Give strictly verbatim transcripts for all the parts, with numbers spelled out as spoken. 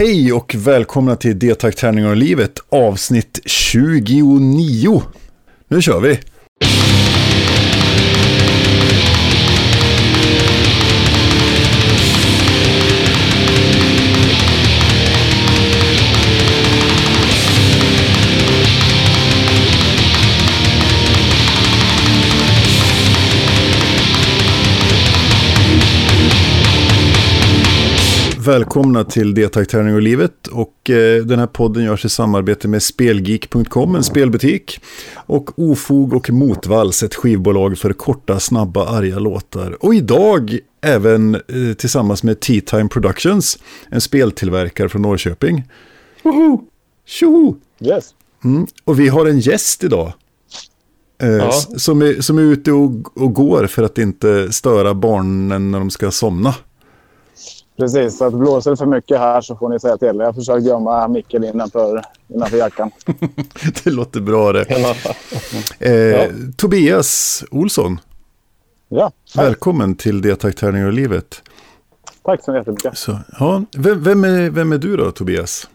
Hej och välkomna till D-TRAK, Träningar och Livet, avsnitt tjugonio. Nu kör vi! Välkomna till D-TRAK, Träningar och Livet, och eh, den här podden görs i samarbete med Spelgeek punkt com, en spelbutik, och Ofog och Motvals, ett skivbolag för korta, snabba, arga låtar. Och idag även eh, tillsammans med Tea Time Productions, en speltillverkare från Norrköping. Woho! Tjoho! Yes! Mm. Och vi har en gäst idag eh, ja. som, är, som är ute och, och går för att inte störa barnen när de ska somna. Precis, så att blåser det för mycket här så får ni säga till. Jag försöker gömma micken innanför, innanför jackan. Det låter bra det. eh, ja. Tobias Olsson. Ja. Välkommen till D-TRAK, Träningar och Livet. Tack så jättemycket. Så, ja. vem, vem, är, vem är du då, Tobias?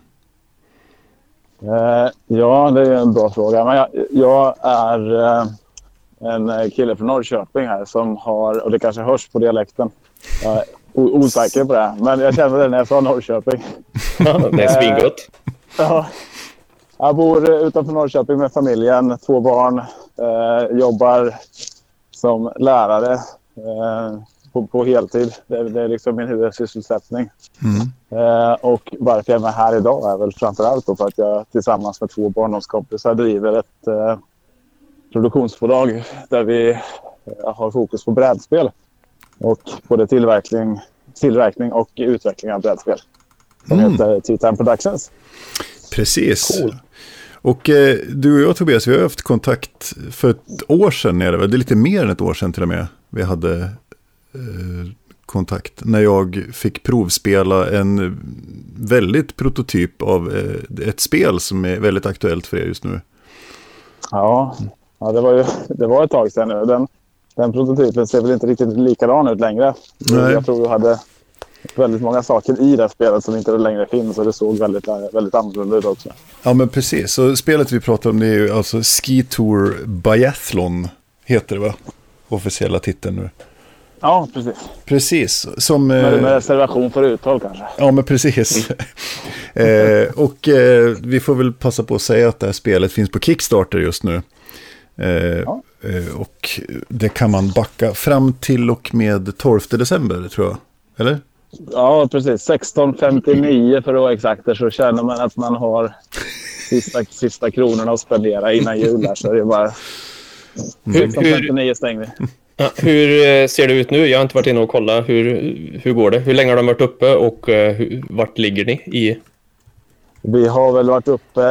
Eh, ja, det är en bra fråga. Men jag, jag är eh, en kille från Norrköping här som har, och det kanske hörs på dialekten, eh, O- osäker på det här, men jag känner det när jag sa Norrköping. Det är svingott. Ja. Jag bor utanför Norrköping med familjen, två barn, eh, jobbar som lärare eh, på, på heltid. Det, det är liksom min huvudsysselsättning. Mm. Eh, och varför jag är här idag är väl framförallt för att jag tillsammans med två barndomskompisar driver ett eh, produktionsbolag där vi eh, har fokus på brädspel. Och både tillverkning, tillverkning och utveckling av brädspel. Som mm. heter Titan Productions. Precis. Cool. Och eh, du och jag, Tobias, vi har haft kontakt för ett år sedan. Är det, det är lite mer än ett år sedan till och med vi hade eh, kontakt. När jag fick provspela en väldigt prototyp av eh, ett spel som är väldigt aktuellt för er just nu. Ja, ja det, var ju, det var ett tag sedan nu. Den... Den prototypen ser väl inte riktigt likadan ut längre. Nej. Jag tror du hade väldigt många saker i det spelet som inte längre finns. Och det såg väldigt, väldigt annorlunda ut också. Ja, men precis. Så spelet vi pratar om, det är ju alltså Skitour Biathlon heter det, va? Officiella titeln nu. Ja, precis. Precis. Som, med, med reservation för uttal kanske. Ja, men precis. Mm. eh, och eh, vi får väl passa på att säga att det här spelet finns på Kickstarter just nu. Eh, ja. Och det kan man backa fram till och med tolfte december, tror jag. Eller? Ja, precis. sexton femtionio för att vara exakt. Så känner man att man har sista, sista kronorna att spendera innan jul. Här, så det är bara... sexton femtionio stänger vi. Ja, hur ser det ut nu? Jag har inte varit inne och kollat. Hur, hur går det? Hur länge har de varit uppe och hur, vart ligger ni i? Vi har väl varit uppe...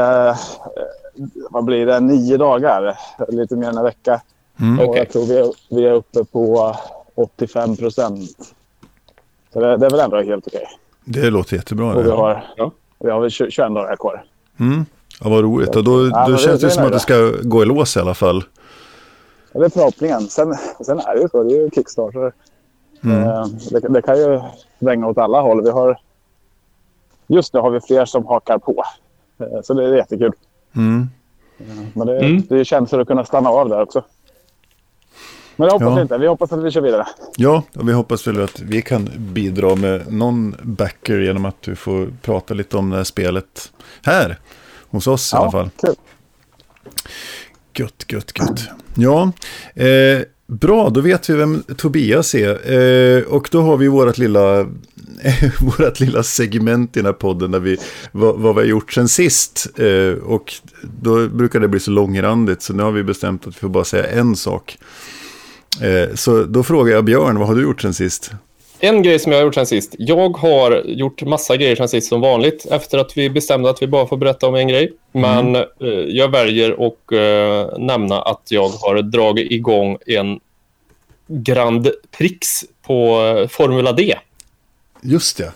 Vad blir det? Nio dagar. Lite mer än en vecka. Mm, och okay. Jag tror vi är, vi är uppe på åttiofem procent. Så det, det är väl ändå helt okej. Det låter jättebra. Och vi har, ja. vi har väl tjugoen dagar kvar. Mm. Ja, vad roligt. Och då, då ja, känns det, det som det. Att det ska gå i lås i alla fall. Ja, det är förhoppningen. Sen, sen är det ju så. Det är ju Kickstarter. Mm. Det, det kan ju svänga åt alla håll. Vi har, just nu har vi fler som hakar på. Så det är jättekul. Mm. Men det, mm. det känns att kunna stanna av där också. Men det hoppas ja. inte, vi hoppas att vi kör vidare. Ja, och vi hoppas väl att vi kan bidra med någon backer genom att du får prata lite om det här spelet här, hos oss ja, i alla fall. Kul. Gött, gött, gött. Ja, eh, bra, då vet vi vem Tobias är. eh, Och då har vi vårat lilla vårat lilla segment i den här podden där vi, vad, vad vi har gjort sen sist, eh, och då brukar det bli så långrandigt, så nu har vi bestämt att vi får bara säga en sak. eh, Så då frågar jag Björn, vad har du gjort sen sist? En grej som jag har gjort sen sist. Jag har gjort massa grejer sen sist som vanligt, efter att vi bestämde att vi bara får berätta om en grej. Men mm. eh, jag väljer och eh, nämna att jag har dragit igång en Grand Prix på eh, Formula D. Just det.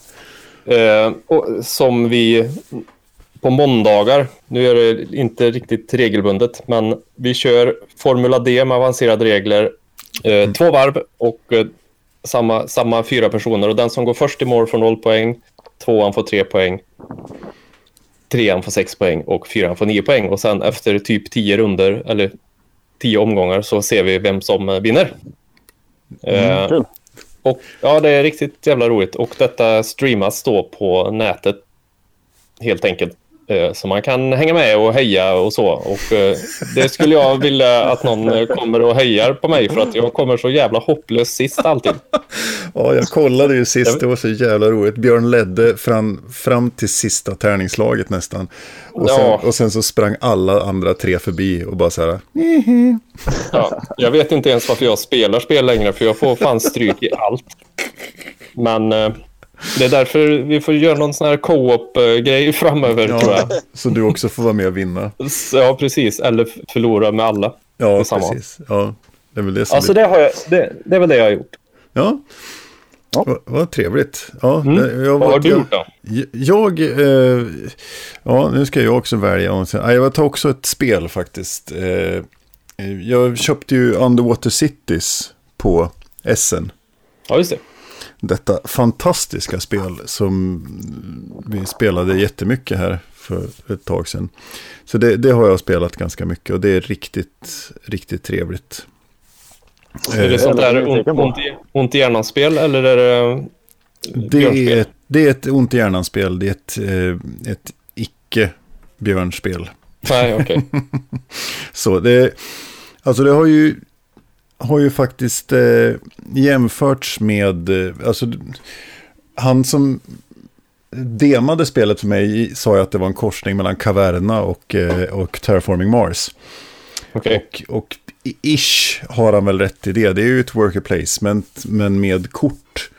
Eh, och, som vi på måndagar, nu är det inte riktigt regelbundet, men vi kör Formula D med avancerade regler. Eh, mm. Två varv och eh, samma, samma fyra personer. Och den som går först i mål får noll poäng, tvåan får tre poäng trean får sex poäng och fyran får nio poäng. Och sen efter typ tio runder eller tio omgångar så ser vi vem som vinner. Mm, eh, cool. Och ja, det är riktigt jävla roligt. Och detta streamas då på nätet helt enkelt. Eh, så man kan hänga med och heja och så. Och eh, det skulle jag vilja att någon kommer och hejar på mig, för att jag kommer så jävla hopplös sist alltid. Ja, jag kollade ju sist. Det var så jävla roligt. Björn ledde fram, fram till sista tärningslaget nästan. Och sen, ja. och sen så sprang alla andra tre förbi och bara så här. Mm-hmm. Ja, jag vet inte ens varför jag spelar spel längre, för jag får fan stryk i allt. Men eh, det är därför vi får göra någon sån här co-op-grej framöver, ja, tror jag. Så du också får vara med och vinna. Ja, precis. Eller förlora med alla. Ja, precis. Ja, det är väl det som alltså, blir... det, har jag, det, det är väl det jag har gjort. Ja, ja. Vad va, trevligt. Ja, mm. jag, vad har du gjort då? Jag, jag eh, ja, nu ska jag också välja. Jag tar också ett spel faktiskt. Jag köpte ju Underwater Cities på Essen. Ja, just det. Detta fantastiska spel som vi spelade jättemycket här för ett tag sedan. Så det, det har jag spelat ganska mycket och det är riktigt, riktigt trevligt. Är det sånt där ont, ont, ont i hjärnan-spel eller är det björnspel? Det är, det är ett ont i hjärnan-spel. Det är ett, ett icke-björnspel. Nej, okej. Okay. Så det, alltså det har ju... har ju faktiskt eh, jämförts med eh, alltså han som demade spelet för mig sa ju att det var en korsning mellan Caverna och, eh, och Terraforming Mars. Okay. Och, och ish har han väl rätt i det. Det är ju ett worker placement men med kort.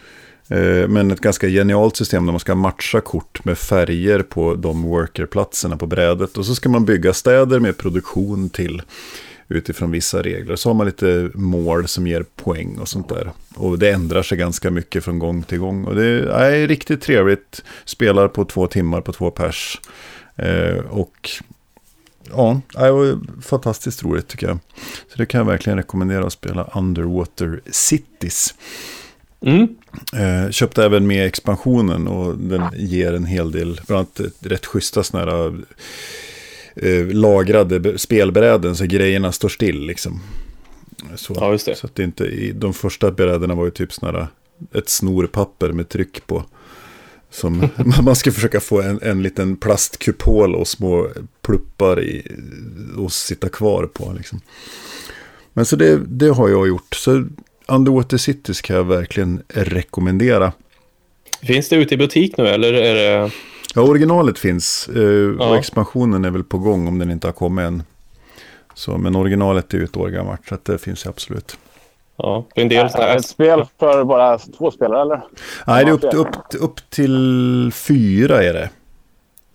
Eh, men ett ganska genialt system där man ska matcha kort med färger på de workerplatserna på brädet. Och så ska man bygga städer med produktion till utifrån vissa regler. Så har man lite mål som ger poäng och sånt där. Och det ändrar sig ganska mycket från gång till gång. Och det är riktigt trevligt. Spelar på två timmar på två pers. Eh, och ja, det var fantastiskt roligt tycker jag. Så det kan jag verkligen rekommendera att spela Underwater Cities. Mm. Eh, köpte även med expansionen och den ger en hel del, bland annat rätt schyssta sådana här lagrade spelbräden så grejerna står still liksom. Så, ja, just det. Så att det inte, de första bräderna var ju typ snarare ett snorpapper med tryck på som man ska försöka få en, en liten plastkupol och små pluppar i, och sitta kvar på liksom. Men så det, det har jag gjort. Så Underwater Cities kan jag verkligen rekommendera. Finns det ute i butik nu eller är det... Ja, originalet finns eh, ja. Och expansionen är väl på gång om den inte har kommit än. Så, men originalet är ju ett år gammalt så att det finns ju absolut. Ja, det är en del äh, ett spel för bara två spelare eller? Nej, det är upp, upp, upp till fyra är det.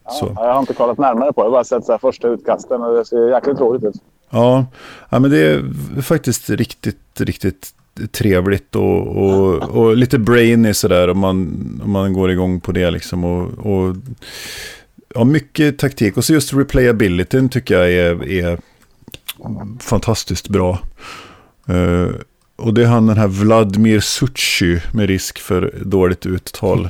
Ja, så. Jag har inte kollat närmare på det, jag har bara sett så här första utkasten och det ser jäkligt roligt ut. Ja, ja men det är faktiskt riktigt, riktigt trevligt och, och, och lite brainy sådär om man, om man går igång på det liksom och, och ja, mycket taktik och så just replayabilityn tycker jag är, är fantastiskt bra uh, och det är han den här Vladimir Suchy med risk för dåligt uttal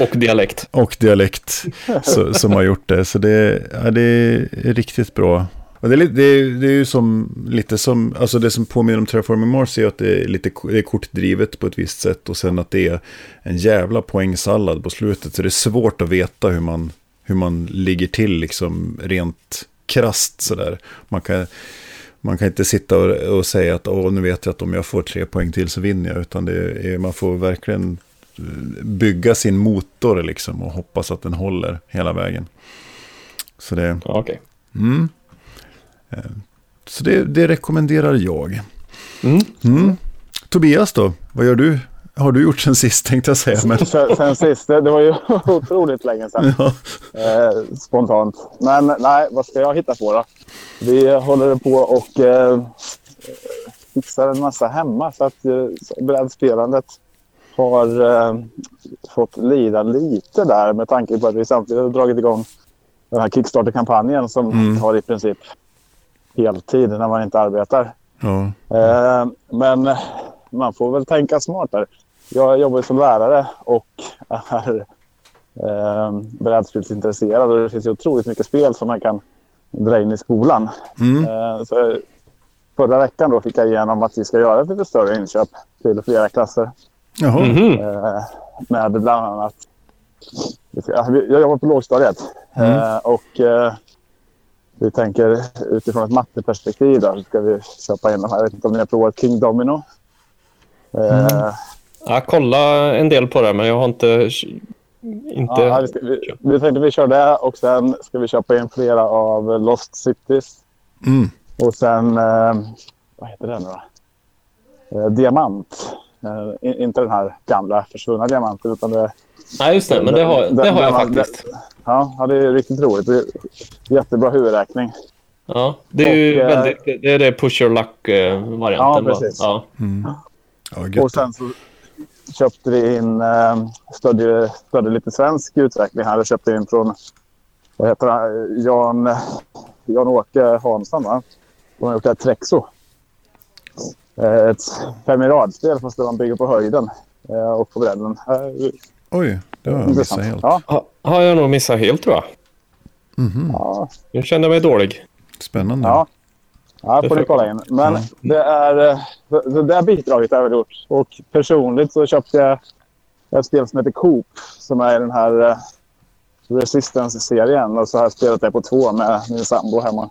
och dialekt och dialekt så, som har gjort det så det, ja, det är riktigt bra. Det är, det, är, det är ju som lite som, alltså det som påminner om Terraforming Mars är att det är lite det är kortdrivet på ett visst sätt och sen att det är en jävla poängsallad på slutet så det är svårt att veta hur man, hur man ligger till liksom rent krasst sådär. Man kan, man kan inte sitta och, och säga att åh, nu vet jag att om jag får tre poäng till så vinner jag utan det är, man får verkligen bygga sin motor liksom och hoppas att den håller hela vägen. Så det... Okej. Okay. Mm. Så det, det rekommenderar jag. Mm. Mm. Tobias då, vad gör du? Har du gjort sen sist tänkte jag säga. Men... Sen, sen sist, det var ju otroligt länge sedan. Ja. Eh, spontant. Men nej, vad ska jag hitta på då? Vi håller på och eh, fixar en massa hemma så att eh, brädspelandet har eh, fått lida lite där med tanke på att vi samtidigt har dragit igång den här Kickstarter-kampanjen som mm. har i princip heltid när man inte arbetar. Mm. Eh, men man får väl tänka smart där. Jag jobbar som lärare och är eh, brädspelsintresserad, och det finns ju otroligt mycket spel som man kan dra in i skolan. Mm. Eh, så förra veckan då fick jag igenom att vi ska göra ett lite större inköp till flera klasser. Jaha. Mm. Eh, med bland annat, jag jobbar på lågstadiet mm. eh, och eh, vi tänker utifrån ett matteperspektiv då, ska vi köpa in de här. Jag vet inte om ni har provat King Domino. Mm. Eh, jag kollade en del på det, men jag har inte... inte... Ja, vi, ska, vi, vi tänkte vi kör det, och sen ska vi köpa in flera av Lost Cities. Mm. Och sen, eh, vad heter den då? Eh, Diamant. Eh, inte den här gamla försvunna diamanten, utan det... Nej, just det, men det har, det har jag faktiskt. Ja, det är riktigt roligt. Det är jättebra huvudräkning. Ja, det är ju och, väldigt... Det är det push your luck-varianten. Ja, precis. Ja. Mm. Ja, och sen så köpte vi in... Stödde, stödde lite svensk utveckling här. Vi köpte in från... Vad heter han? Jan... Jan-Åke Hansson, va? De har gjort det här Trexo. Ett femiradspel, fast man bygger på höjden. Och på bredden. Oj, det har jag missat helt. Ja. Ha, har jag nog missat helt, tror jag. Mm-hmm. Ja. Jag känner mig dålig. Spännande. Ja, ja får ni kolla in. Men mm. det, är, det, det där bidraget har jag väl gjort. Och personligt så köpte jag ett spel som heter Coop. Som är den här Resistance-serien. Och så har jag spelat det på två med min sambo hemma.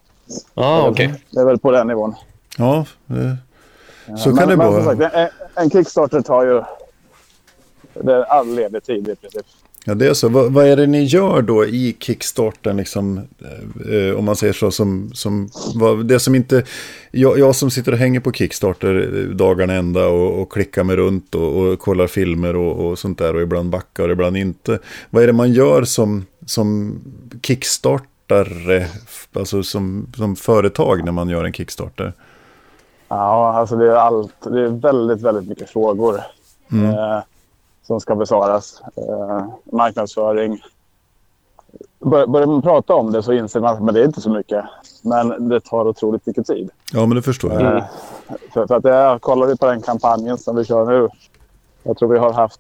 Ah, okej. Okay. Det är väl på den nivån. Ja, det, så ja, kan men, det vara. Som sagt, en, en Kickstarter tar ju... Det är all ledig tid i princip. Ja, det är så. Vad, vad är det ni gör då i Kickstarter, liksom, eh, om man säger så, som, som vad, det som inte, jag, jag som sitter och hänger på Kickstarter dagarna ända och, och klickar mig runt och, och kollar filmer och, och sånt där, och ibland backar och ibland inte. Vad är det man gör som, som Kickstarter, alltså som, som företag när man gör en Kickstarter? Ja, alltså det är allt, det är väldigt, väldigt mycket frågor. Mm. Eh, som ska besvaras. Eh, marknadsföring. Bör, börjar man prata om det så inser man att det är inte så mycket. Men det tar otroligt mycket tid. Ja, men det förstår jag. Eh, för, för att jag kollade på den kampanjen som vi kör nu. Jag tror vi har haft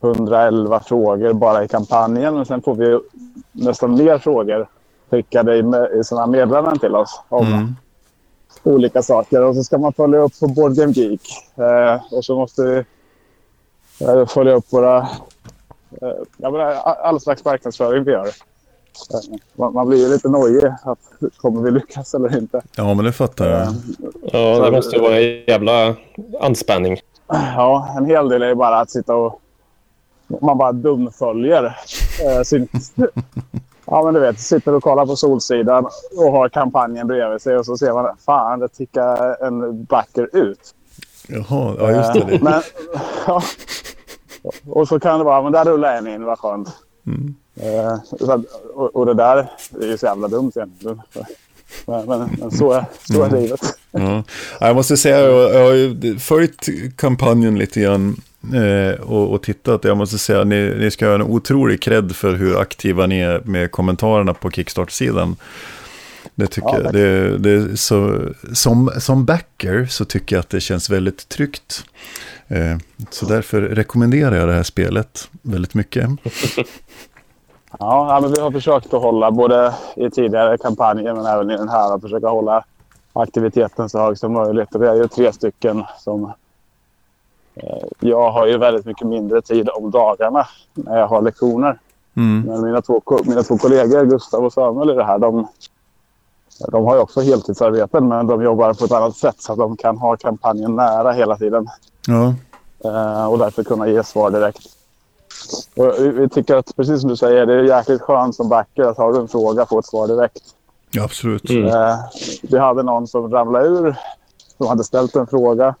hundraelva frågor bara i kampanjen. Och sen får vi nästan mer frågor skickade i, i sådana meddelanden till oss. Om mm. olika saker. Och så ska man följa upp på Board Game Geek. Eh, och så måste vi följa upp våra jag menar, all slags marknadsföring vi gör. Man, man blir ju lite nojig att kommer vi lyckas eller inte. Ja, men det fattar jag. Ja, det måste ju vara en jävla anspänning. Ja, en hel del är bara att sitta och man bara dumföljer. Ja, men du vet, sitter och kollar på Solsidan och har kampanjen bredvid sig och så ser man, fan, det tickar en backer ut. Jaha, ja just det. det. Men, ja. Och så kan det vara, men där rullar en in, vad skönt. Mm. Eh, så att, och, och det där är ju så jävla dumt egentligen. Men, men, men så är, så är livet. Ja. Jag måste säga, jag, jag har ju följt kampanjen lite grann eh, och, och tittat. Jag måste säga, ni, ni ska ha en otrolig cred för hur aktiva ni är med kommentarerna på Kickstart-sidan. Det tycker ja, jag. Det, det, så, som, som backer så tycker jag att det känns väldigt tryggt. Eh, så därför rekommenderar jag det här spelet väldigt mycket. Ja, men vi har försökt att hålla både i tidigare kampanjer men även i den här att försöka hålla aktiviteten så hög som möjligt. Och vi är ju tre stycken som... Eh, jag har ju väldigt mycket mindre tid om dagarna när jag har lektioner. Mm. Men mina två, mina två kollegor, Gustav och Samuel, i det här, de... De har ju också heltidsarbeten, men de jobbar på ett annat sätt så att de kan ha kampanjen nära hela tiden. Ja. Eh, och därför kunna ge svar direkt. Och vi, vi tycker att, precis som du säger, det är jäkligt skönt som backer att ha en fråga och få ett svar direkt. Ja, absolut. Mm. Eh, vi hade någon som ramlade ur, som hade ställt en fråga.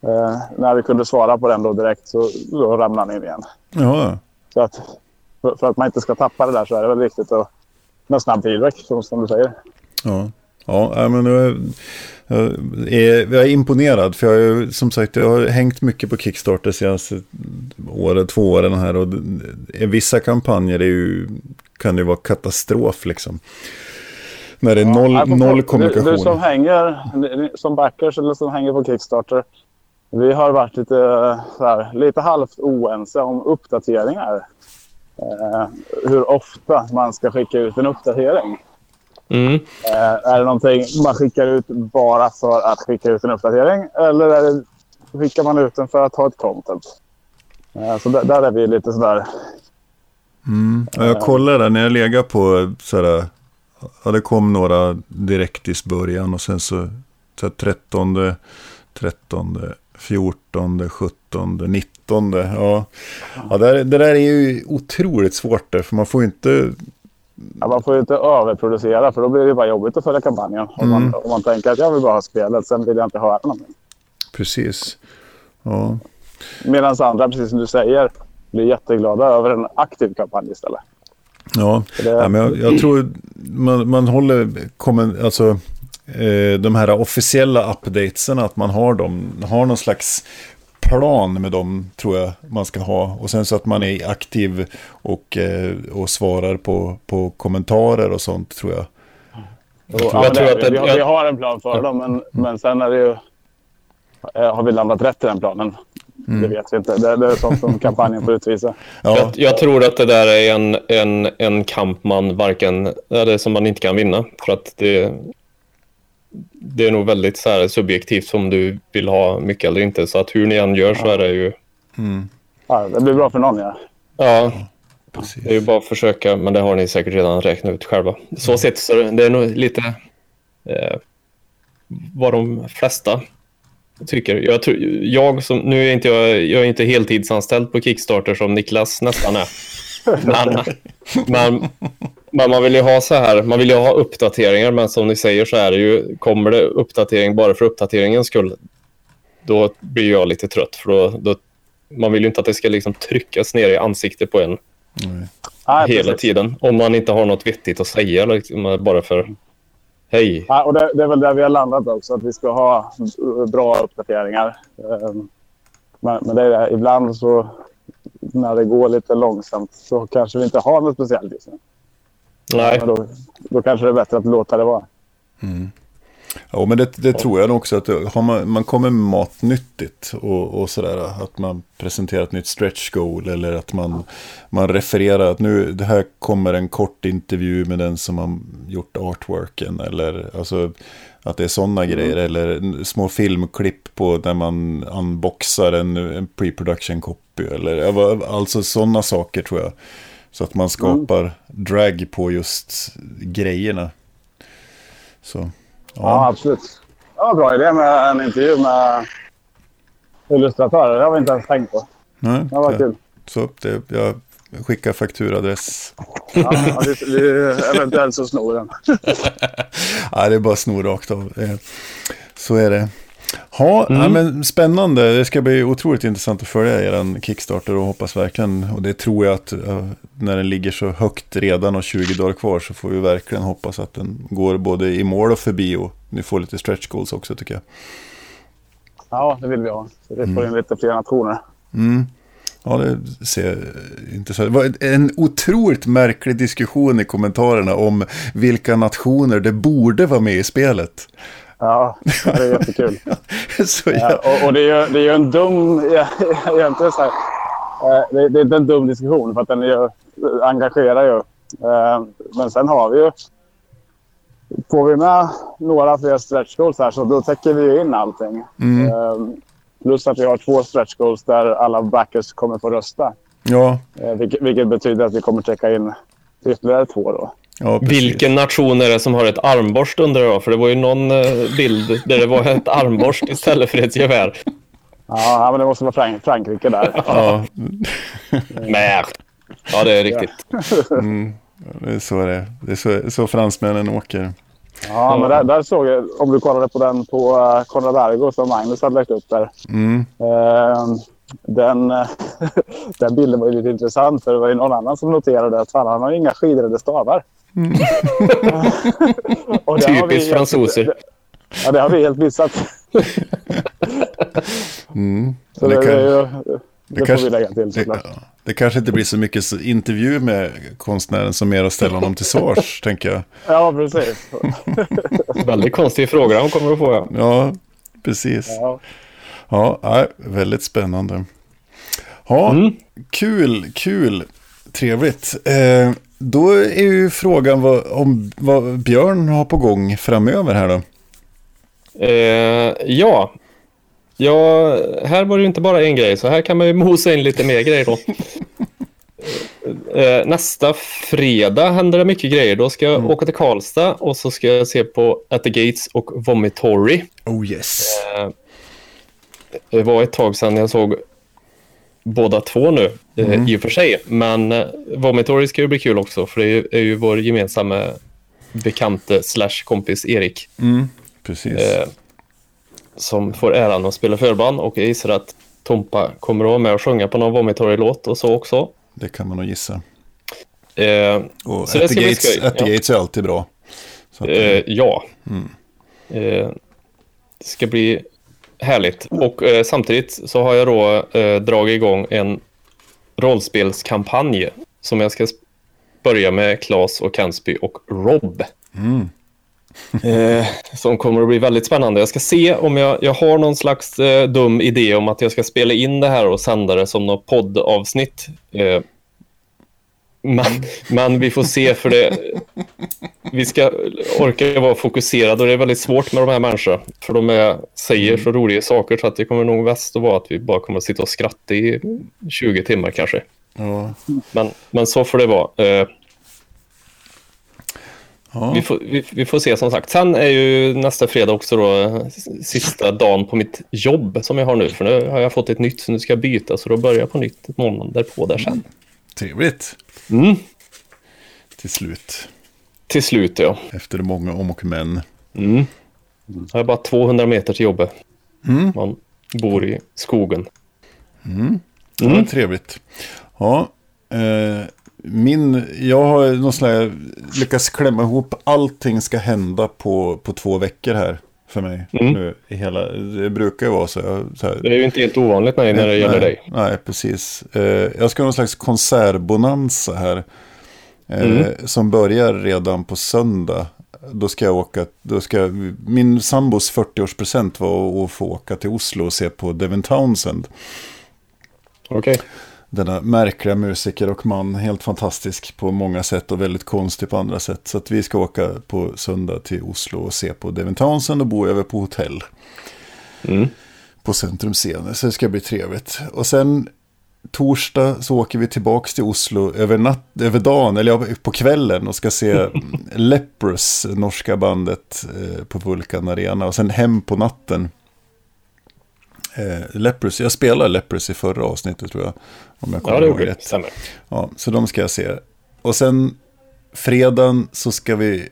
Eh, när vi kunde svara på den då direkt så då ramlade han in igen. Ja. Så att, för, för att man inte ska tappa det där så är det väl viktigt att med snabb feedback, som, som du säger. Ja, ja men jag är, jag är imponerad för jag är, som sagt jag har hängt mycket på Kickstarter senaste året, två åren här och vissa kampanjer är ju, kan ju vara katastrof liksom. När det är noll, ja, noll kommunikation. Du, du som hänger, som backers eller som hänger på Kickstarter Vi har varit lite, så här, lite halvt oense om uppdateringar. Eh, hur ofta man ska skicka ut en uppdatering. Mm. Eh, är det någonting man skickar ut bara för att skicka ut en uppdatering? Eller är det, skickar man ut den för att ha ett content? Eh, så där, där är vi lite sådär... Mm. Jag kollade när jag lägger på sådär... Ja, det kom några direkt i början och sen så, så här, trettonde, fjortonde, sjuttonde, nittonde. Ja, ja det, det där är ju otroligt svårt där, för man får ju inte... Ja, man får ju inte överproducera, för då blir det bara jobbigt att följa kampanjen. Om, mm. man, om man tänker att jag vill bara ha spelet, sen vill jag inte höra någonting. Precis, ja. Medan andra, precis som du säger, blir jätteglada över en aktiv kampanj istället. Ja, det... ja men jag, jag tror man, man håller kommer, alltså, eh, de här officiella updateserna, att man har dem, har någon slags plan med dem, tror jag man ska ha. Och sen så att man är aktiv och, eh, och svarar på, på kommentarer och sånt, tror jag. jag, tror, ja, jag tror att det, vi, har, vi har en plan för dem, men, mm. men sen är det ju, har vi landat rätt i den planen? Mm. Det vet vi inte. Det, det är sånt som kampanjen får utvisa. Ja. Jag, jag tror att det där är en, en, en kamp man varken, eller som man inte kan vinna. För att det, det är nog väldigt så här subjektivt om du vill ha mycket eller inte. Så att hur ni än gör så är det ju... Mm. Ja, det blir bra för någon, ja. Ja, precis. Det är ju bara att försöka, men det har ni säkert redan räknat ut själva. Så mm. sett så det är nog lite eh, vad de flesta... tycker. Jag tror, jag som, nu är inte jag, jag är inte heltidsanställd på Kickstarter som Niklas nästan är. Men, men, men man vill ju ha så här, man vill ju ha uppdateringar, men som ni säger så är det ju, kommer det uppdatering bara för uppdateringens skull, då blir jag lite trött, för då, då man vill ju inte att det ska liksom tryckas ner i ansiktet på en mm. hela ah, tiden, om man inte har något vettigt att säga liksom, bara för hej. Ja, och det, det är väl där vi har landat också, att vi ska ha bra uppdateringar. Men, men det är det. Ibland så när det går lite långsamt så kanske vi inte har något speciellt just nu. Nej. Då, då kanske det är bättre att låta det vara. Mm. Ja, men det, det tror jag också, att har man, man kommer med mat nyttigt och, och sådär, att man presenterar ett nytt stretch goal, eller att man, man refererar att nu, det här kommer en kort intervju med den som har gjort artworken, eller alltså, att det är sådana mm. grejer, eller små filmklipp på där man unboxar en, en pre-production copy, eller alltså sådana saker, tror jag, så att man skapar mm. drag på just grejerna. Så ja. Ja, absolut. Ja, bra idé med en intervju med illustratörer. Det har vi inte ens tänkt på. Nej, det var ja. kul. Så det, jag skickar fakturadress. Ja, det, det, eventuellt så snor den. Ja, det är bara snor rakt av. Så är det. Ja, mm. ja, men spännande. Det ska bli otroligt intressant att följa er Kickstarter, och hoppas verkligen, och det tror jag att när den ligger så högt redan och tjugo dagar kvar, så får vi verkligen hoppas att den går både i mål och förbi, och ni får lite stretch goals också, tycker jag. Ja, det vill vi ha. Så det får mm. in lite fler nationer. Mm. Ja, det ser intressant. Det var en otroligt märklig diskussion i kommentarerna om vilka nationer det borde vara med i spelet. Ja, det är jättekul. Så, ja. Ja, och, och det är ju det är en dum egentligen så här, det, det är inte en dum diskussion, för att den är, engagerar ju. Men sen har vi ju, får vi med några fler stretch goals här, så då täcker vi ju in allting. Mm. Plus att vi har två stretch goals där alla backers kommer få rösta. Ja. Vilket, vilket betyder att vi kommer täcka in ytterligare två då. Ja, vilken nation är det som har ett armborst, undrar jag, för det var ju någon bild där det var ett armborst istället för ett gevär. Ja, men det måste vara Frank- Frankrike där. Ja. Nej. Ja, det är riktigt. Mm. Det är så det är. Det är så, så fransmännen åker. Ja, men där, där såg jag, om du kollade på den på Konrad Bergo som Magnus hade lagt upp där. Mm. Uh, Den, den bilden var ju lite intressant, för det var ju någon annan som noterade att fan, han har inga skidrädda stavar. Mm. Typiskt fransoser. Ja, det har vi helt missat. Mm. Så det, det, kan, det, det, det får kanske, vi lägga till såklart. Det, det kanske inte blir så mycket intervju med konstnären som mer att ställa honom till svars, tänker jag. Ja, precis. Väldigt konstiga frågor han kommer att få. Ja, ja precis. Ja. Ja, väldigt spännande. Ja, mm. kul, kul. Trevligt. Eh, då är ju frågan vad, om, vad Björn har på gång framöver här då. Eh, ja. Ja, här var det ju inte bara en grej, så här kan man ju mosa in lite mer grejer då. eh, nästa fredag händer det mycket grejer. Då ska jag mm. åka till Karlstad och så ska jag se på At The Gates och Vomitory. Oh yes. Eh, det var ett tag sedan jag såg båda två nu, mm. eh, i och för sig. Men eh, Vomitory ska ju bli kul också, för det är ju, är ju vår gemensamma bekante slash kompis Erik. Mm, precis. Eh, som får äran att spela förband, och jag gissar att Tompa kommer att vara med och sjunga på någon Vomitory-låt och så också. Det kan man nog gissa. Eh, och så At The Gates, At The Gates är alltid bra. Så att, eh, ja. Mm. Eh, det ska bli härligt. Och eh, samtidigt så har jag då eh, dragit igång en rollspelskampanj som jag ska börja med Claes och Kansby och Rob. Mm. eh, som kommer att bli väldigt spännande. Jag ska se om jag, jag har någon slags eh, dum idé om att jag ska spela in det här och sända det som något poddavsnitt. Eh, men, men vi får se, för det vi ska orka vara fokuserade, och det är väldigt svårt med de här människorna, för de är, säger så roliga saker så att det kommer nog väst att vara att vi bara kommer att sitta och skratta i tjugo timmar kanske. Ja. Men, men så får det vara. Eh, Ja. Vi, får, vi, vi får se som sagt. Sen är ju nästa fredag också då sista dagen på mitt jobb som jag har nu. För nu har jag fått ett nytt så nu ska jag byta. Så då börjar jag på nytt ett månad därpå där sen. Mm. Trevligt. Mm. Till slut. Till slut, ja. Efter många om och men. Mm. Jag har bara tvåhundra meter till jobbet. Mm. Man bor i skogen. Mm. Ja, mm. Trevligt. Ja, eh... Min, jag har någon sån här, lyckats klämma ihop allting ska hända på, på två veckor här för mig. Mm. Nu, i hela, det brukar ju vara så, jag, så här, det är ju inte helt ovanligt nej, när det nej, gäller dig. Nej, precis. Eh, jag ska ha någon slags konsertbonanza här eh, mm. som börjar redan på söndag. Då ska jag åka, då ska jag, min sambos fyrtioårspresent var att få åka till Oslo och se på Devin Townsend. Okej. Okay. Denna märkliga musiker och man, helt fantastisk på många sätt och väldigt konstig på andra sätt. Så att vi ska åka på söndag till Oslo och se på Devin Townsend och bo över på hotell mm. på Centrumscenen. Så det ska bli trevligt. Och sen torsdag så åker vi tillbaka till Oslo över, natt, över dagen, eller på kvällen, och ska se Leprous, norska bandet på Vulkan Arena, och sen hem på natten. Eh, Leprous, jag spelade Leprous i förra avsnittet tror jag, om jag kommer ja, ihåg rätt. Ja, så de ska jag se. Och sen fredagen så ska vi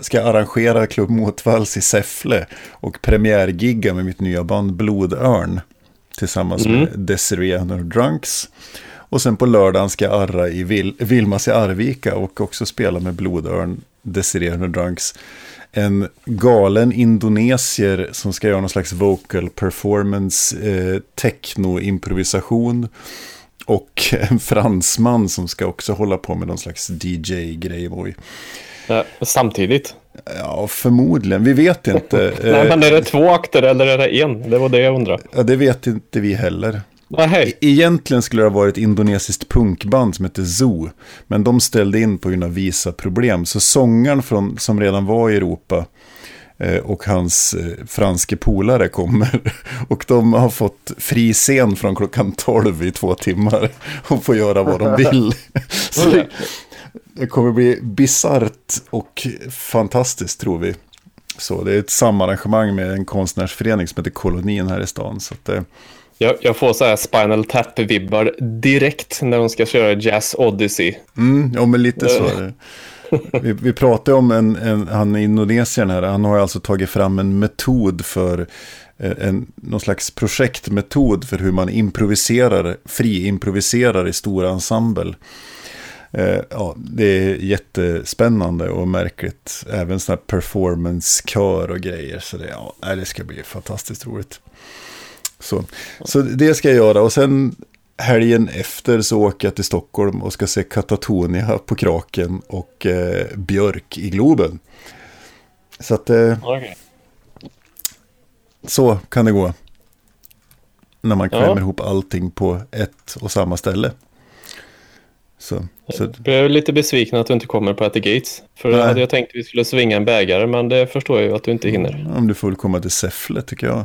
ska jag arrangera Klubb Motvals i Säffle och premiärgigga med mitt nya band Blodörn tillsammans mm. med Desiree and the Drunks. Och sen på lördagen ska jag arra i Vil- Vilmas i Arvika och också spela med Blodörn, Desiree and the Drunks. En galen indonesier som ska göra någon slags vocal performance, eh, techno-improvisation, och en fransman som ska också hålla på med någon slags D J-grej. Ja, samtidigt? Ja, förmodligen. Vi vet inte. Nej, men är det två akter eller är det en? Det var det jag undrar. Ja, det vet inte vi heller. E- egentligen skulle det ha varit ett indonesiskt punkband som heter Zoo, men de ställde in på grund av visaproblem. Så sångaren från, som redan var i Europa eh, och hans eh, franske polare kommer, och de har fått fri scen från klockan tolv i två timmar och får göra vad de vill. Så det, det kommer bli bizarrt och fantastiskt tror vi. Så det är ett samarrangemang med en konstnärsförening som heter Kolonin här i stan, så att det eh, Jag, jag får så här Spinal Tap-vibbar direkt när de ska köra Jazz Odyssey. Mm, ja, men lite så. Vi, vi pratade om en, en, han i Indonesien här. Han har alltså tagit fram en metod för, en, någon slags projektmetod för hur man improviserar, friimproviserar i stora ensemble. Eh, ja, det är jättespännande och märkligt. Även sådana här performance-kör och grejer. Så det, ja, det ska bli fantastiskt roligt. Så. så det ska jag göra, och sen helgen efter så åker jag till Stockholm och ska se Katatonia på Kraken och eh, Björk i Globen. Så att eh, okay. Så kan det gå. när man klämmer ja. ihop allting på ett och samma ställe. Så, så. Jag blev lite besviken att du inte kommer på At The Gates. För då hade jag tänkt att vi skulle svinga en bägare, men det förstår jag ju att du inte hinner. Om du får komma till Säffle tycker jag.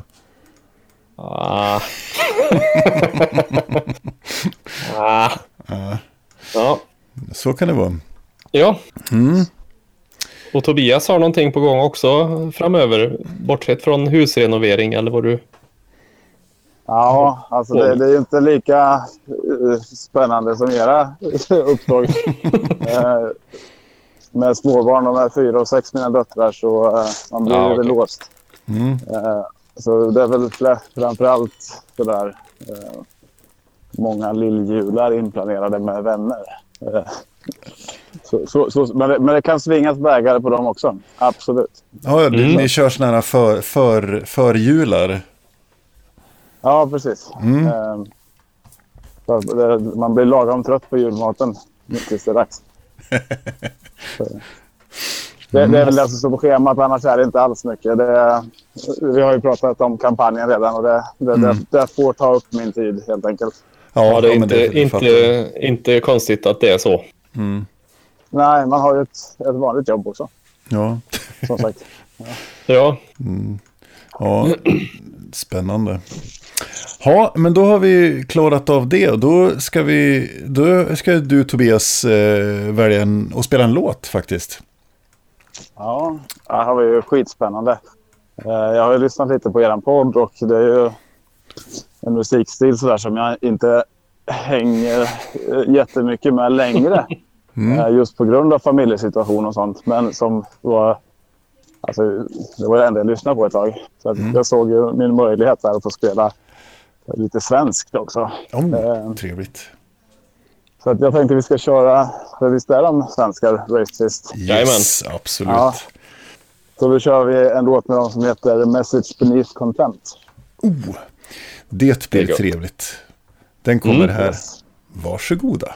Ah. ah. ah. Ja. Så kan det vara. Ja. Mm. Och Tobias har någonting på gång också framöver, bortsett från husrenovering eller vad du... Ja, alltså det, det är ju inte lika spännande som era uppdrag. Med småbarn, de här fyra och sex mina döttrar, så man blir ja, okay. låst. Mm. Så det är väl framförallt sådär många lilljular inplanerade med vänner. Så, så, så, men, det, men det kan svingas vägar på dem också, absolut. Ja, ni, mm. ni kör såna här för, för, förjular. Ja, precis. Mm. Ehm, det, man blir lagom trött på julmaten. Tills det är dags. Det, mm. det är väl det som står på schemat, annars är det inte alls mycket. Det, vi har ju pratat om kampanjen redan och det, det, mm. det, det får ta upp min tid helt enkelt. Ja, det är inte, det, det inte, inte konstigt att det är så. Mm. Nej, man har ju ett, ett vanligt jobb också. Ja. Som sagt. Ja. Ja. Mm. Ja, spännande. Ja, men då har vi klarat av det och då ska vi då ska du Tobias eh, välja en, och spela en låt faktiskt. Ja, det här var ju skitspännande. Eh, jag har ju lyssnat lite på er podd och det är ju en musikstil sådär som jag inte hänger jättemycket med längre. Mm. Eh, just på grund av familjesituation och sånt, men som var... Alltså, det var det enda jag lyssnade på ett tag. Så att mm. jag såg ju min möjlighet där att få spela lite svenskt också. Mm, eh, trevligt. Så att jag tänkte vi ska köra, för visst är de svenskar, racist? Yes, ja, absolut. Ja. Så då kör vi en låt med dem som heter Message Beneath Content. Oh, det blir det trevligt. Den kommer mm, här. Yes. Varsågoda.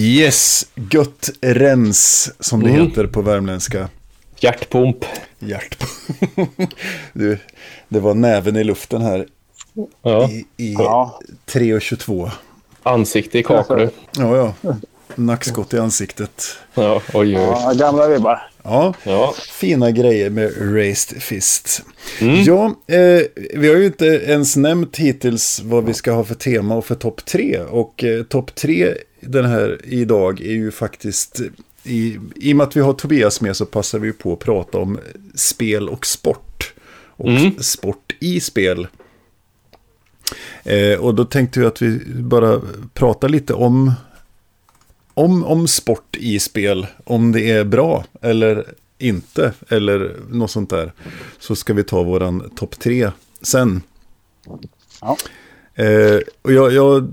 Yes, gött rens som det mm. heter på värmländska. Hjärtpump. Hjärtpump. Du, det var näven i luften här. Ja. I, i ja. tre och tjugotvå. Ansikte i kakor. Ja, ja. Nackskott i ansiktet. Ja, oj, oj. Ja, gamla vibbar. Ja. ja, fina grejer med raised fist. Mm. Ja, eh, vi har ju inte ens nämnt hittills vad vi ska ha för tema och för topp tre. Och eh, topp tre den här idag är ju faktiskt... I, I och med att vi har Tobias med så passar vi på att prata om spel och sport. Och mm. sport i spel. Eh, och då tänkte jag att vi bara pratar lite om... Om, om sport i spel, om det är bra eller inte, eller något sånt där, så ska vi ta våran topp tre sen. Ja. Eh, och jag, jag,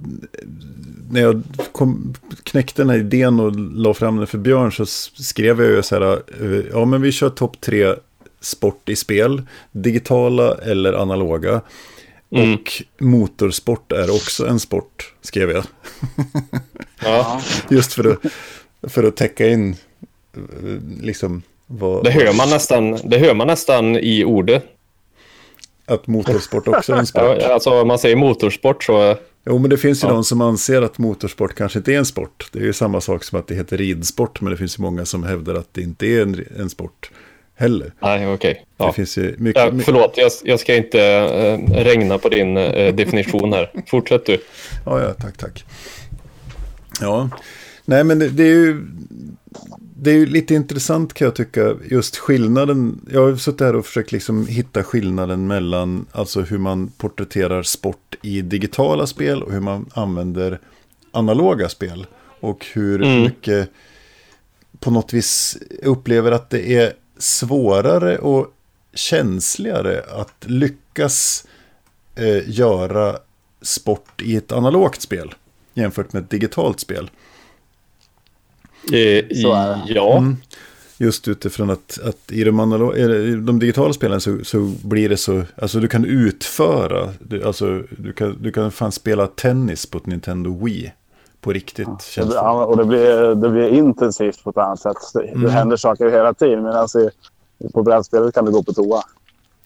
när jag kom, knäckte den här idén och la fram den för Björn, så skrev jag ju så här, eh, ja men vi kör topp tre sport i spel, digitala eller analoga. Mm. Och motorsport är också en sport, skrev jag. Ja. Just för att, för att täcka in liksom vad, det hör man nästan, det hör man nästan i ordet. Att motorsport också är en sport. Ja, alltså om man säger motorsport så... Jo, men det finns ju ja. de som anser att motorsport kanske inte är en sport. Det är ju samma sak som att det heter ridsport, men det finns ju många som hävdar att det inte är en, en sport. Heller. Nej, okej. Okay. Ja. Det finns ju mycket, ja, förlåt, jag, jag ska inte äh, regna på din äh, definition här. Fortsätt du. Ja, ja, tack, tack. Ja, nej men det, det är ju det är ju lite intressant kan jag tycka, just skillnaden. Jag har suttit här och försökt liksom hitta skillnaden mellan alltså hur man porträtterar sport i digitala spel och hur man använder analoga spel och hur mm. mycket på något vis upplever att det är svårare och känsligare att lyckas eh, göra sport i ett analogt spel jämfört med ett digitalt spel. Eh, ja. Mm. Just utifrån att, att i de, analog, i de digitala spelen så, så blir det så, alltså du kan utföra, du, alltså du kan, du kan fan spela tennis på ett Nintendo Wii. På riktigt, ja, känns det. Ja, och det blir, det blir intensivt på ett annat sätt. Det, mm. det händer saker hela tiden, men alltså, på brädspelet kan du gå på toa.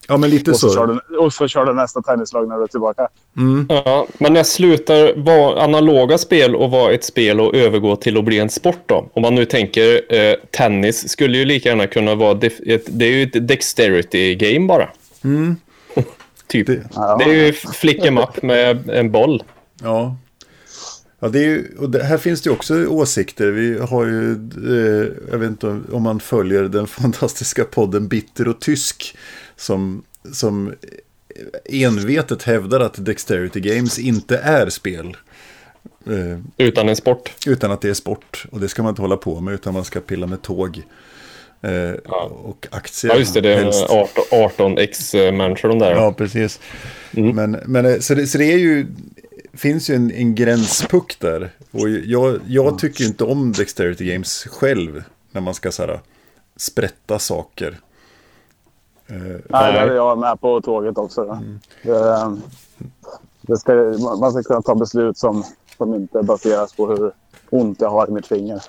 Ja, men lite och så. så. Kör du, och så kör du nästa tennislag när du är tillbaka. Mm. Ja, men när slutar vara analoga spel och vara ett spel och övergå till att bli en sport då? Om man nu tänker eh, tennis skulle ju lika gärna kunna vara def- ett, det är ju ett dexterity game bara. Mm. typ. Det, ja. det är ju flickemapp med en boll. Ja. Ja, det är ju, och det, här finns det ju också åsikter. Vi har ju, eh, jag vet inte om, om man följer den fantastiska podden Bitter och Tysk som, som envetet hävdar att Dexterity Games inte är spel. Eh, utan en sport. Utan att det är sport. Och det ska man inte hålla på med, utan man ska pilla med tåg eh, ja. och aktier. Ja, just det, det är arton x-människor de där. Ja, precis. Mm. Men, men, så, det, så det är ju... finns ju en, en gränspuck där. Och jag, jag tycker inte om Dexterity Games själv när man ska så här, sprätta saker. Eh, Nej, det är jag med på tåget också. Mm. Det, det ska, man ska kunna ta beslut som, som inte baseras på hur ont jag har i mitt finger.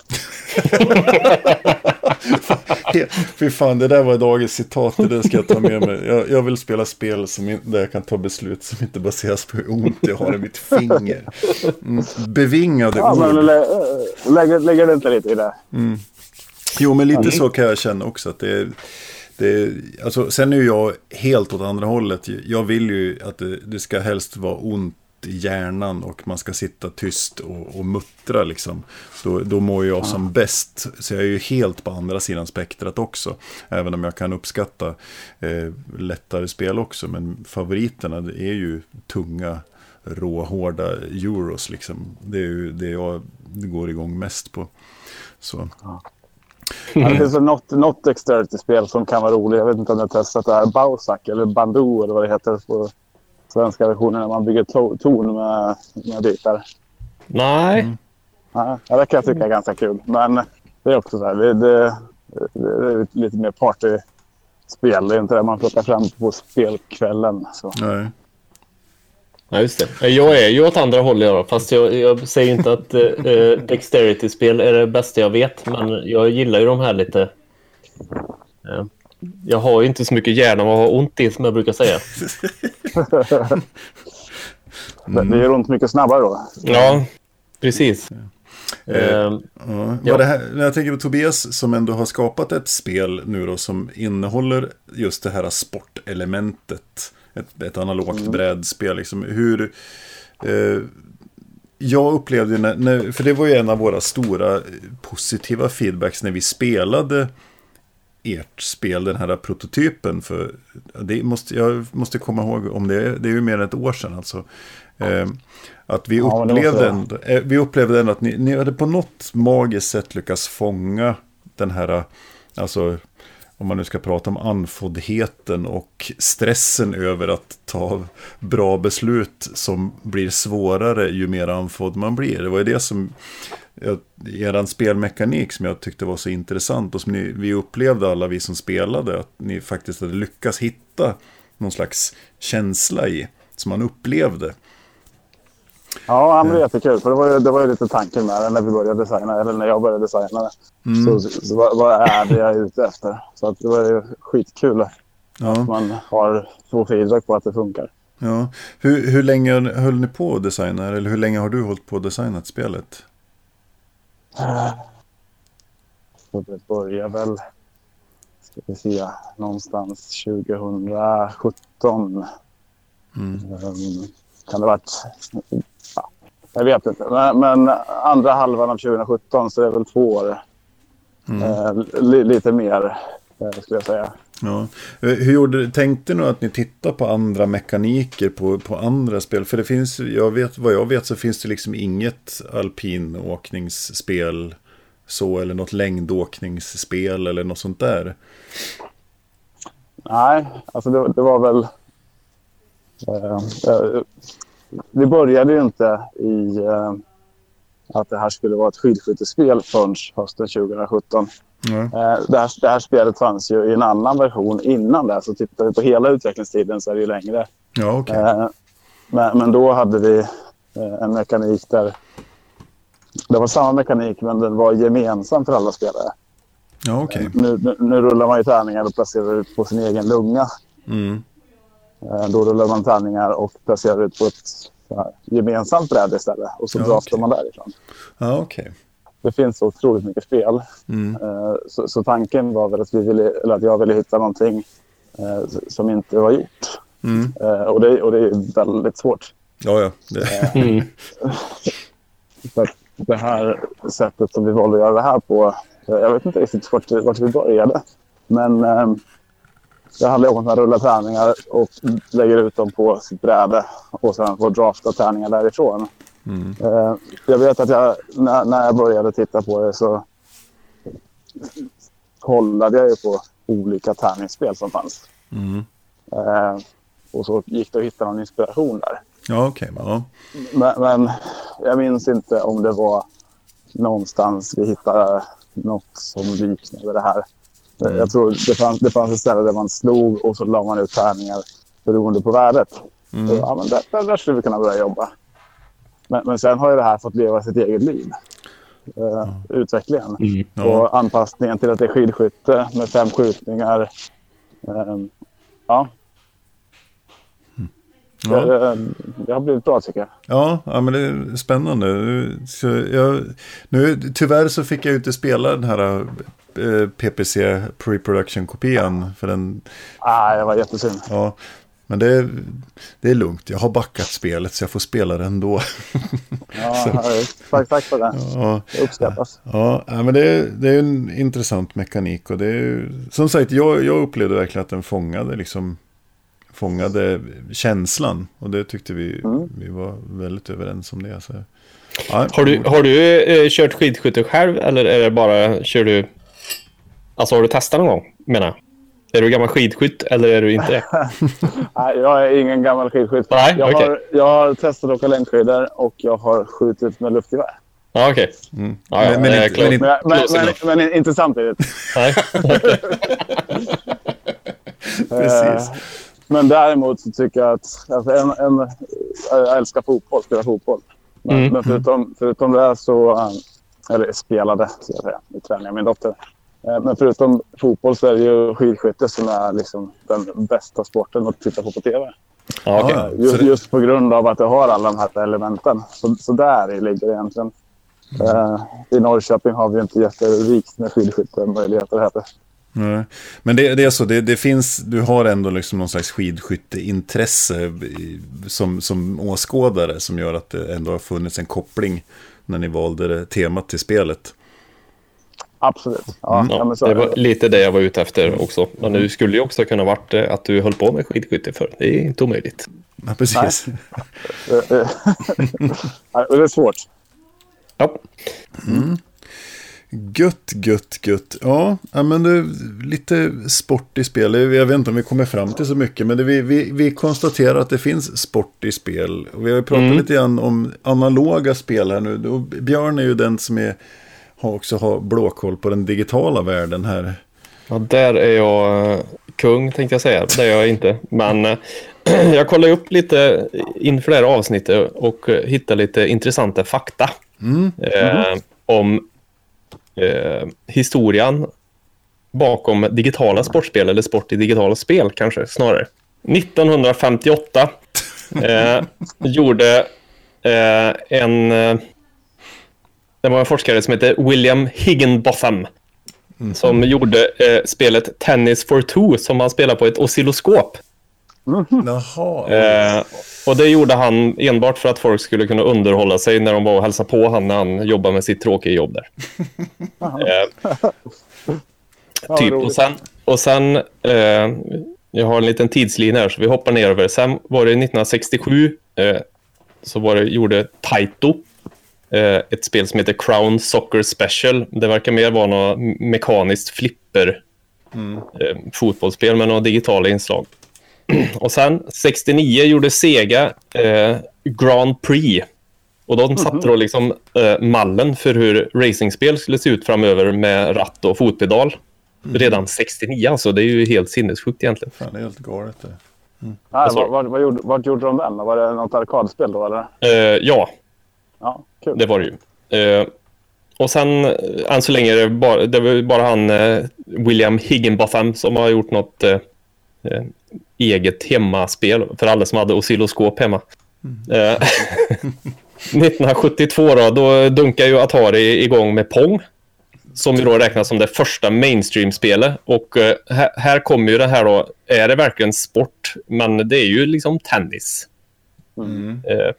Fy fan, det där var dagens citat. Det där ska jag ta med mig. Jag, jag vill spela spel som, där jag kan ta beslut som inte baseras på hur ont jag har i mitt finger. Mm, bevingade ja, ord. Men lä, lägger, lägger det inte lite i det. Mm. Jo, men lite så kan jag känna också. Att det, det, alltså, sen är jag helt åt andra hållet. Jag vill ju att det, det ska helst vara ont i hjärnan och man ska sitta tyst och, och muttra liksom. Då, då mår jag som bäst. Så jag är ju helt på andra sidan spektrat också. Även om jag kan uppskatta eh, lättare spel också. Men favoriterna det är ju tunga, råhårda euros liksom. Det är ju det jag går igång mest på. Så... Mm. Ja, det finns väl något, något dexterity-spel som kan vara roligt. Jag vet inte om jag har testat det här. Bausak eller Bandoo eller vad det heter på svenska versioner när man bygger to- torn med, med bitar. Nej. Mm. Ja, det kan jag tycka är ganska kul. Men det är också så här, det, det, det är lite mer partyspel. Det är inte det man plockar fram på spelkvällen. Så. Nej. Ja, just det. Jag är ju åt andra hållet, fast jag, jag säger inte att eh, Dexterity-spel är det bästa jag vet, men jag gillar ju de här lite. Eh, jag har ju inte så mycket hjärna och har ont i, som jag brukar säga. Mm. Det gör ont mycket snabbare då. Ja, precis. Uh, uh, uh, ja. Det här, jag tänker på Tobias som ändå har skapat ett spel nu då, som innehåller just det här sportelementet, ett, ett analogt mm. brädspel liksom. Hur uh, jag upplevde när, när, för det var ju en av våra stora positiva feedbacks när vi spelade ert spel, den här prototypen, för det måste, jag måste komma ihåg om det, det är ju mer än ett år sedan alltså. Eh, att vi upplevde, ja, ändå, eh, vi upplevde ändå att ni, ni hade på något magiskt sätt lyckats fånga den här, alltså om man nu ska prata om anfåddheten och stressen över att ta bra beslut som blir svårare ju mer anfådd man blir. Det var ju det som jag, eran spelmekanik som jag tyckte var så intressant och som ni, vi upplevde alla vi som spelade, att ni faktiskt hade lyckats hitta någon slags känsla i som man upplevde. Ja, han var jättekul, för det var ju, det var ju lite tanken med det när vi började designa, eller när jag började designa det. Mm. Så, så, så vad, vad är det jag är ute efter? Så att det var ju skitkul ja. att man har två feedback på att det funkar. Ja. Hur, hur länge höll ni på att designa, eller hur länge har du hållit på att designat spelet? Så det börjar väl, ska vi se, någonstans tjugosjutton. Mm. Um, kan det ha varit... Ja, jag vet inte. Men, men andra halvan av tjugosjutton så är det väl två år. Mm. Eh, li, lite mer, eh, skulle jag säga. Ja. Hur gjorde, tänkte ni att ni tittar på andra mekaniker på, på andra spel? För det finns, jag vet, vad jag vet så finns det liksom inget alpinåkningsspel så, eller något längdåkningsspel eller något sånt där. Nej, alltså det, det var väl... Eh, eh, Vi började ju inte i eh, att det här skulle vara ett skidskyttespel förrän hösten tjugosjutton. Mm. Eh, det, här, det här spelet fanns ju i en annan version innan det. Så tittar vi på hela utvecklingstiden så är det ju längre. Ja, okay. eh, men, men då hade vi eh, en mekanik där... Det var samma mekanik, men den var gemensam för alla spelare. Ja, okay. eh, nu, nu, nu rullar man ju tärningar och placerar ut på sin egen lunga. Mm. Då rullar man tärningar och placerar ut på ett här, gemensamt bräde istället. Och så dras okay. man därifrån. Ah, okay. Det finns så otroligt mycket spel. Mm. Så, så tanken var väl att, vi ville, eller att jag ville hitta någonting eh, som inte var gjort. Mm. Eh, och, det, och det är väldigt svårt. Ja, ja. Det. Mm. Så det här sättet som vi valde att göra det här på, jag vet inte riktigt vart, vart vi började. Men... Eh, det handlar om att man rullar tärningar och lägger ut dem på sitt bräde och sen får drafta tärningar därifrån. Mm. Jag vet att jag, när jag började titta på det så kollade jag ju på olika tärningsspel som fanns. Mm. Och så gick det att hitta någon inspiration där. Ja, okej. Okay, well. men, men jag minns inte om det var någonstans vi hittade något som liknade det här. Mm. Jag tror det fanns, det fanns ett ställe där man slog och så la man ut tärningar beroende på värdet. Mm. Så, ja, men där, där, där skulle vi kunna börja jobba. Men, men sen har ju det här fått leva sitt eget liv. Uh, mm. Utvecklingen. Mm. Och anpassningen till att det är skidskytte med fem skjutningar. Uh, ja. Ja. Det, det har blivit bra tycker jag. Ja, ja, men det är spännande. Så jag, nu, tyvärr så fick jag inte spela den här eh, P P C pre-production-kopian. För den... Ah, det var jättesynd. Ja, men det, det är lugnt. Jag har backat spelet så jag får spela den då. Ja, tack, tack för det. Ja, det uppskattas. Ja, men det, det är en intressant mekanik. Och det är, som sagt, jag, jag upplevde verkligen att den fångade liksom... fångade känslan och det tyckte vi, mm. vi var väldigt överens om det. Så. Ja. Har du, har du eh, kört skidskytte själv eller är det bara, kör du, alltså har du testat någon gång, menar jag? Är du gammal skidskytt eller är du inte? Nej, jag är ingen gammal skidskytt. Nej, jag, okay. har, jag har testat åka längdskidor och jag har skjutit med luftgevär. Ja, okej. Okay. Mm. Ja, men, men, men, men, men, men, men inte samtidigt. Nej, okay. Precis. Men däremot så tycker jag att alltså en, en jag älskar fotboll, spelar fotboll. Men, mm. men förutom, förutom det så, eller spelade, ska jag säga, i träning av min dotter. Men förutom fotboll så är det ju skidskytte som är liksom den bästa sporten att titta på på tv. Ah, okay. just, just på grund av att jag har alla de här elementen. Så, så där ligger det egentligen. Mm. Uh, I Norrköping har vi inte jätterikt med skidskyttemöjligheter heller. Mm. Men det, det är så, det, det finns, du har ändå liksom någon slags skidskytteintresse som, som åskådare som gör att det ändå har funnits en koppling när ni valde det temat till spelet. Absolut. Ja, mm. ja, men så... Det var lite det jag var ute efter också. Men nu skulle ju också kunna varit att du höll på med skidskytte för. Det är inte omöjligt. Ja, precis. Det är svårt. Ja. Mm. Gött, gött, gött. Ja, men det är lite sport i spel. Jag vet inte om vi kommer fram till så mycket, men det, vi, vi, vi konstaterar att det finns sport i spel. Och vi har ju pratat mm. lite grann om analoga spel här nu. Och Björn är ju den som är har också ha blåkoll på den digitala världen här. Ja, där är jag kung, tänkte jag säga. Det är jag inte. Men jag kollade upp lite inför det här avsnittet och hittade lite intressanta fakta mm. Mm. Eh, om eh, historien bakom digitala sportspel, eller sport i digitala spel kanske snarare. nittonhundrafemtioåtta eh, gjorde eh, en... Det var en forskare som hette William Higginbotham mm. som gjorde eh, spelet Tennis for Two som han spelade på ett oscilloskop. Mm. Eh, och det gjorde han enbart för att folk skulle kunna underhålla sig när de var och hälsade på han när han jobbade med sitt tråkiga jobb där. eh, typ. Och sen, och sen eh, jag har en liten tidslinje här så vi hoppar ner över. Sen var det nittonhundrasextiosju eh, så var det, gjorde Taito. Ett spel som heter Crown Soccer Special. Det verkar mer vara något mekaniskt flipper mm. fotbollsspel med några digitala inslag. Och sen sextionio gjorde Sega eh, Grand Prix. Och de satte mm-hmm. då liksom eh, mallen för hur racingspel skulle se ut framöver med ratt och fotpedal. Mm. Redan sextionio, alltså det är ju helt sinnessjukt egentligen. Fan, det är helt galet det. Mm. Nej, vad, vad, vad, gjorde, vad gjorde de den? Var det något arkadspel då eller? Eh, ja. Ja, cool. Det var det ju. Eh, och sen, än så länge, det bara, det var bara han, eh, William Higginbotham, som har gjort något eh, eget hemmaspel för alla som hade oscilloskop hemma. Mm. Eh, nittonhundrasjuttiotvå då, då dunkar ju Atari igång med Pong, som ju då räknas som det första mainstream-spelet. Och eh, här, här kommer ju det här då, är det verkligen sport? Men det är ju liksom tennis. Mm. Eh,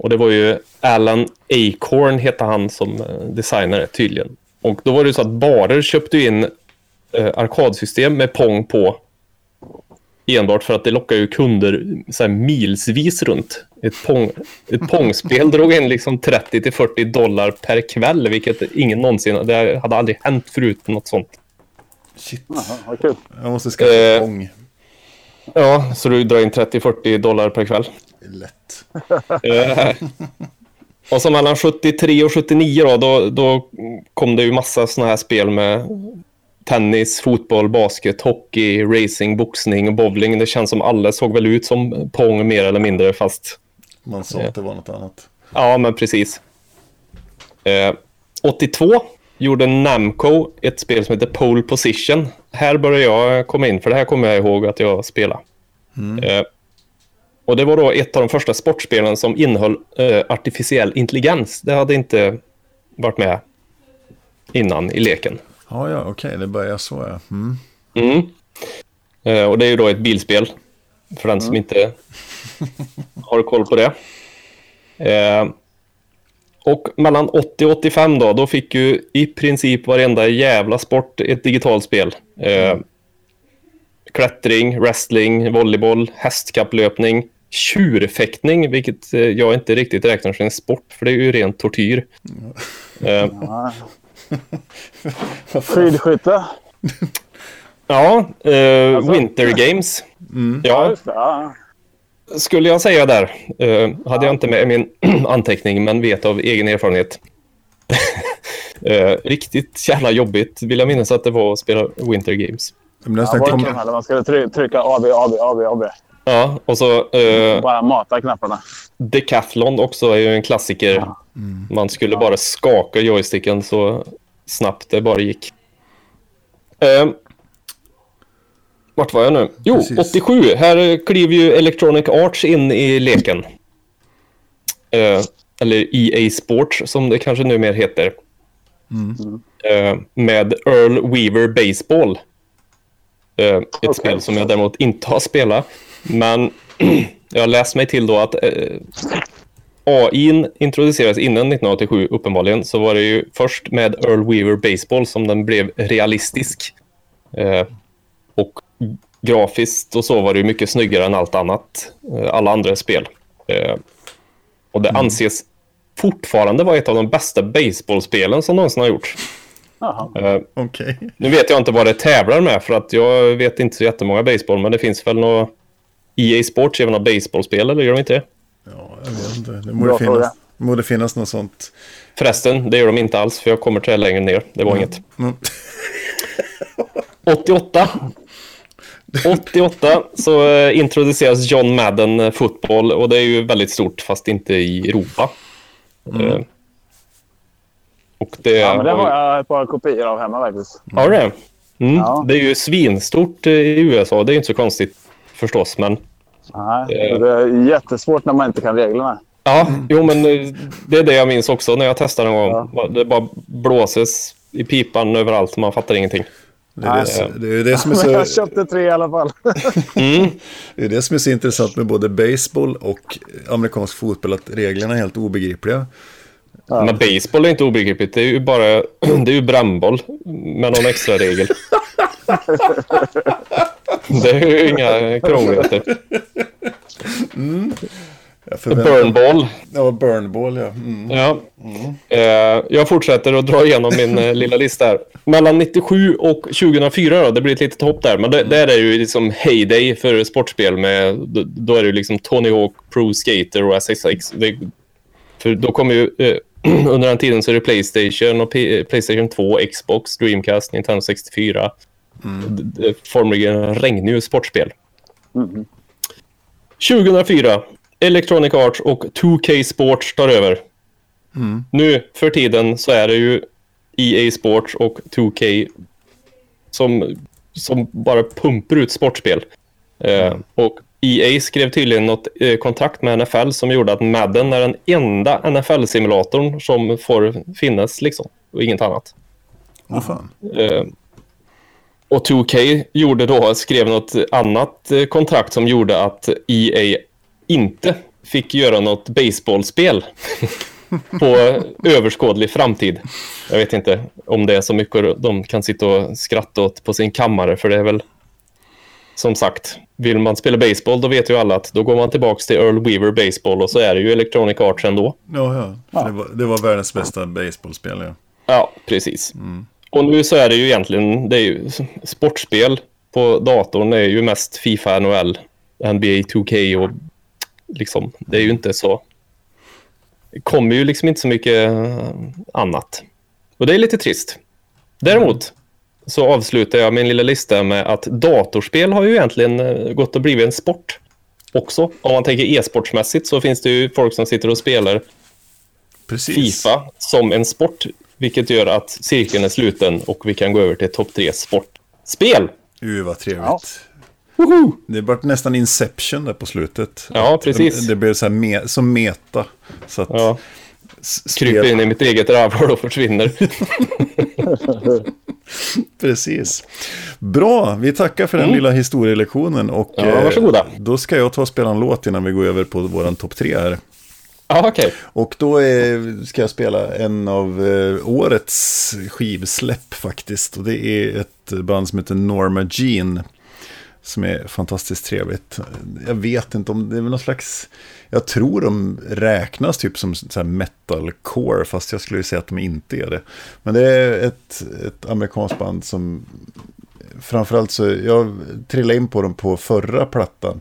Och det var ju Alan Acorn hette han som designare tydligen. Och då var det så att barer köpte in eh, arkadsystem med Pong på enbart för att det lockar ju kunder så här, milsvis runt. Ett, pong, ett Pongspel drog in liksom trettio till fyrtio dollar per kväll, vilket ingen någonsin, det hade aldrig hänt förut något sånt. Shit, vad kul. Jag måste skaffa eh, Pong. Ja, så du drar in trettio till fyrtio dollar per kväll. Lätt. eh, och så mellan sjuttiotre och sjuttionio då, då, då kom det ju massa såna här spel med tennis, fotboll, basket, hockey, racing, boxning och bowling. Det känns som alla såg väl ut som Pong mer eller mindre fast... Man sa eh, att det var något annat. Ja, men precis. Eh, åttiotvå gjorde Namco ett spel som heter Pole Position. Här började jag komma in, för det här kommer jag ihåg att jag spelade. Mm. Eh, Och det var då ett av de första sportspelen som innehöll eh, artificiell intelligens. Det hade inte varit med innan i leken. Ja, ja, okej. Okay. Det börjar så, ja. Mm. Mm. Eh, och det är ju då ett bilspel. För den mm. som inte har koll på det. Eh, och mellan åttio och åttiofem då, då fick ju i princip varenda jävla sport ett digitalt spel. Eh, mm. Klättring, wrestling, volleyboll, hästkapplöpning, tjurfäktning, vilket jag inte riktigt räknar som en sport, för det är ju rent tortyr. Mm. Uh. Skidskytte? Ja, uh, alltså. Winter Games. Mm. Ja, skulle jag säga där. Uh, hade jag inte med min anteckning, men vet av egen erfarenhet. uh, riktigt jävla jobbigt. Vill jag minnas att det var att spela Winter Games. Men ja, kom... man skulle trycka A B, A B, A B, A B. Ja, och så... Eh, bara mata knapparna. Decathlon också är ju en klassiker. Ja. Mm. Man skulle bara skaka joysticken så snabbt det bara gick. Eh, vart var jag nu? Jo, precis. åttiosju. Här kliver ju Electronic Arts in i leken. Eh, eller E A Sports som det kanske numera heter. Mm. Eh, med Earl Weaver Baseball. Eh, ett okay. spel som jag däremot inte har spelat. Men jag har läst mig till då att eh, A I introducerades innan nittonhundraåttiosju uppenbarligen. Så var det ju först med Earl Weaver Baseball som den blev realistisk. Eh, och grafiskt och så var det ju mycket snyggare än allt annat. Eh, alla andra spel. Eh, och det mm. anses fortfarande vara ett av de bästa baseballspelen som någonsin har gjorts. Uh, okay. Nu vet jag inte vad det tävlar med för att jag vet inte så jättemånga baseball, men det finns väl några E A Sports även av baseballspel, eller gör de inte det? Ja, jag vet inte. Det borde finnas, borde finnas något sånt. Förresten, det gör de inte alls för jag kommer till det längre ner. Det var mm. inget. Mm. åttioåtta så introduceras John Madden fotboll och det är ju väldigt stort fast inte i Europa. Mm. Uh, Och det, ja, men det har jag ett par kopior av hemma faktiskt. Har mm. det? Mm. Ja. Det är ju svinstort i U S A. Det är ju inte så konstigt förstås, men... Nej, eh. det är jättesvårt när man inte kan reglerna. Ja, jo, men det är det jag minns också när jag testade någon gång. Ja. Det bara blåses i pipan överallt och man fattar ingenting. Det är det, det, är det som är så... Jag köpte tre i alla fall. Mm. Det är det som är så intressant med både baseball och amerikansk fotboll, att reglerna är helt obegripliga. Ja. Men baseball är inte obegripligt. Det är ju bara det är ju brännboll med någon extra regel. Det är ju inga krångligheter. Mm. Burnball. Ja, burnball, ja. Mm. Ja. Mm. Eh, jag fortsätter att dra igenom min eh, lilla lista här. Mellan nittiosju och tjugohundrafyra då, det blir ett litet hopp där. Men det, mm. där är ju liksom heyday för sportspel. Med, då, då är det ju liksom Tony Hawk Pro Skater och S S X. Det, för då kommer ju, eh, under den tiden så är det Playstation och P- Playstation två, Xbox, Dreamcast, Nintendo sextiofyra. Mm. D- d- formligen regnar ju sportspel. Mm. tjugohundrafyra, Electronic Arts och två K Sports tar över. Mm. Nu för tiden så är det ju E A Sports och två K som, som bara pumpar ut sportspel. Eh, mm. Och E A skrev tydligen något eh, kontrakt med N F L som gjorde att Madden är den enda N F L-simulatorn som får finnas liksom, och inget annat. Vad fan? Eh, och två K gjorde då, skrev något annat eh, kontrakt som gjorde att E A inte fick göra något baseballspel på överskådlig framtid. Jag vet inte om det är så mycket de kan sitta och skratta åt på sin kammare, för det är väl... Som sagt, vill man spela baseball då vet ju alla att då går man tillbaka till Earl Weaver Baseball och så är det ju Electronic Arts ändå. Ja, ja. ja. Det, var, det var världens bästa baseballspel, ja. Ja, precis. Mm. Och nu så är det ju egentligen, det är ju sportspel på datorn är ju mest FIFA, N H L, N B A två K och liksom, det är ju inte så, det kommer ju liksom inte så mycket annat. Och det är lite trist. Däremot så avslutar jag min lilla lista med att datorspel har ju egentligen gått och blivit en sport också. Om man tänker e-sportsmässigt så finns det ju folk som sitter och spelar Precis. FIFA som en sport. Vilket gör att cirkeln är sluten och vi kan gå över till topp tre sportspel. Uy, vad trevligt. Ja. Det blev nästan Inception där på slutet. Ja, precis. Det blev så här me- som meta. Så att ja. Kryper in i mitt eget rövhål och försvinner. Precis. Bra, vi tackar för den mm. lilla historielektionen. Och ja, varsågoda. Då ska jag ta och spela en låt innan vi går över på våran topp tre här. Ah, okay. Och då är, ska jag spela en av eh, årets skivsläpp faktiskt. Och det är ett band som heter Norma Jean, som är fantastiskt trevligt. Jag vet inte om det är någon slags... Jag tror de räknas typ som så här metalcore, fast jag skulle säga att de inte är det. Men det är ett, ett amerikanskt band som... Framförallt så... Jag trillade in på dem på förra plattan.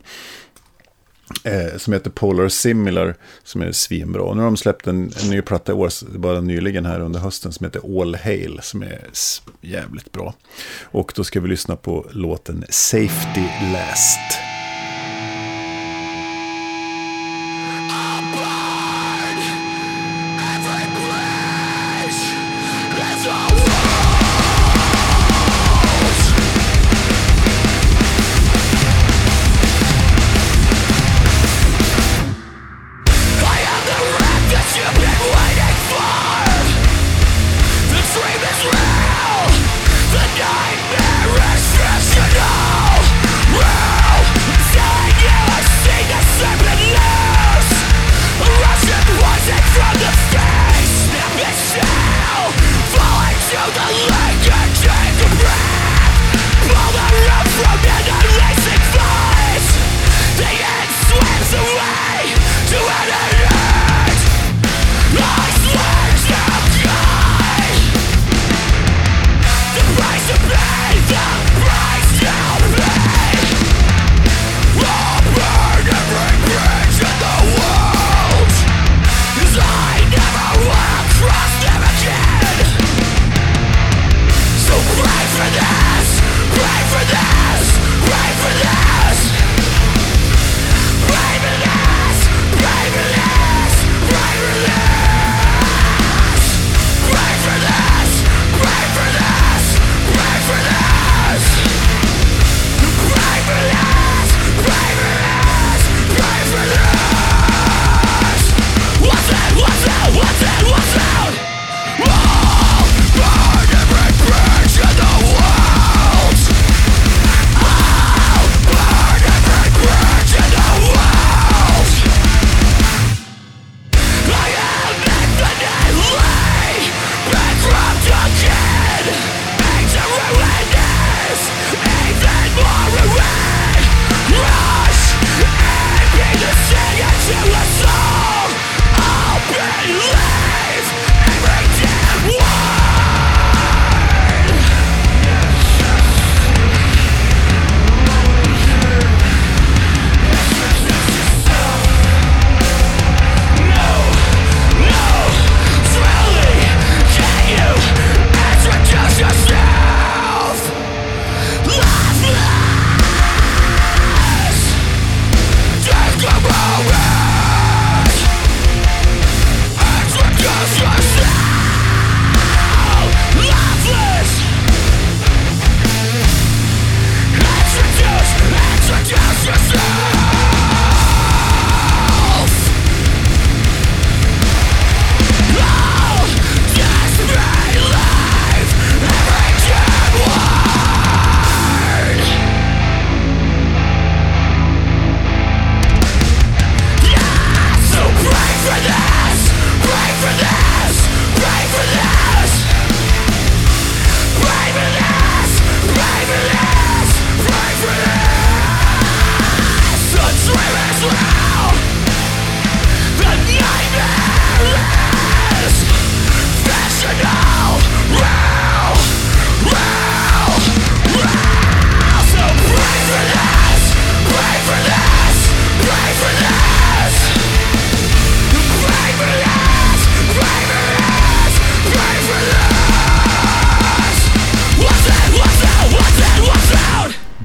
Eh, som heter Polar Similar, som är svinbra. Nu har de släppt en, en ny platta i år, bara nyligen här under hösten, som heter All Hail, som är jävligt bra. Och då ska vi lyssna på låten Safety Last.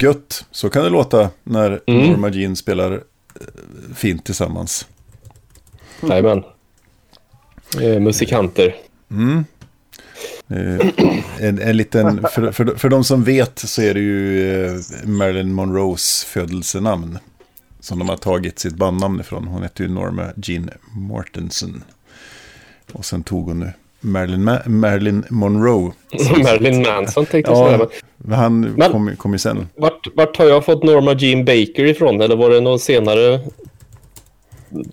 Gött, så kan det låta när mm. Norma Jean spelar fint tillsammans. Jajamän. Eh, musikanter. Mm. Eh, en, en liten, för, för, för de som vet så är det ju eh, Marilyn Monroes födelsenamn som de har tagit sitt bandnamn ifrån. Hon heter ju Norma Jean Mortensen. Och sen tog hon nu Marilyn, Ma- Marilyn Monroe. Marilyn Manson tänkte jag säga. Ja, han kommer kom ju sen. Vart, vart har jag fått Norma Jean Baker ifrån? Eller var det någon senare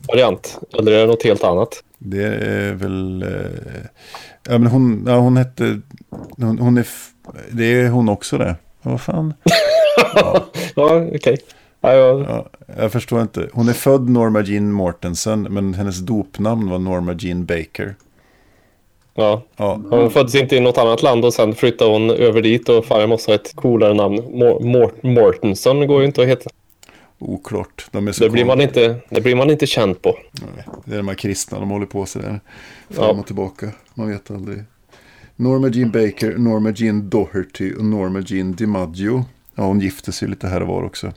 variant? Eller är det något helt annat? Det är väl... Eh, ja, men hon, ja, hon hette... Hon, hon är, det är hon också det. Vad fan? Ja, ja okej. Okay. Ja, ja. Ja, jag förstår inte. Hon är född Norma Jean Mortensen, men hennes dopnamn var Norma Jean Baker. Ja. Ja. Hon föddes inte i något annat land och sen flyttade hon över dit och fan, jag måste ha ett coolare namn. Mor- Mort- Mortensen går ju inte att heta. Oklart. De är så det, blir man inte, det blir man inte känd på. Nej. Det är de här kristna, de håller på sig där. Fram ja. och tillbaka, man vet aldrig. Norma Jean Baker, Norma Jean Doherty och Norma Jean DiMaggio. Ja, hon gifte sig lite här och var också.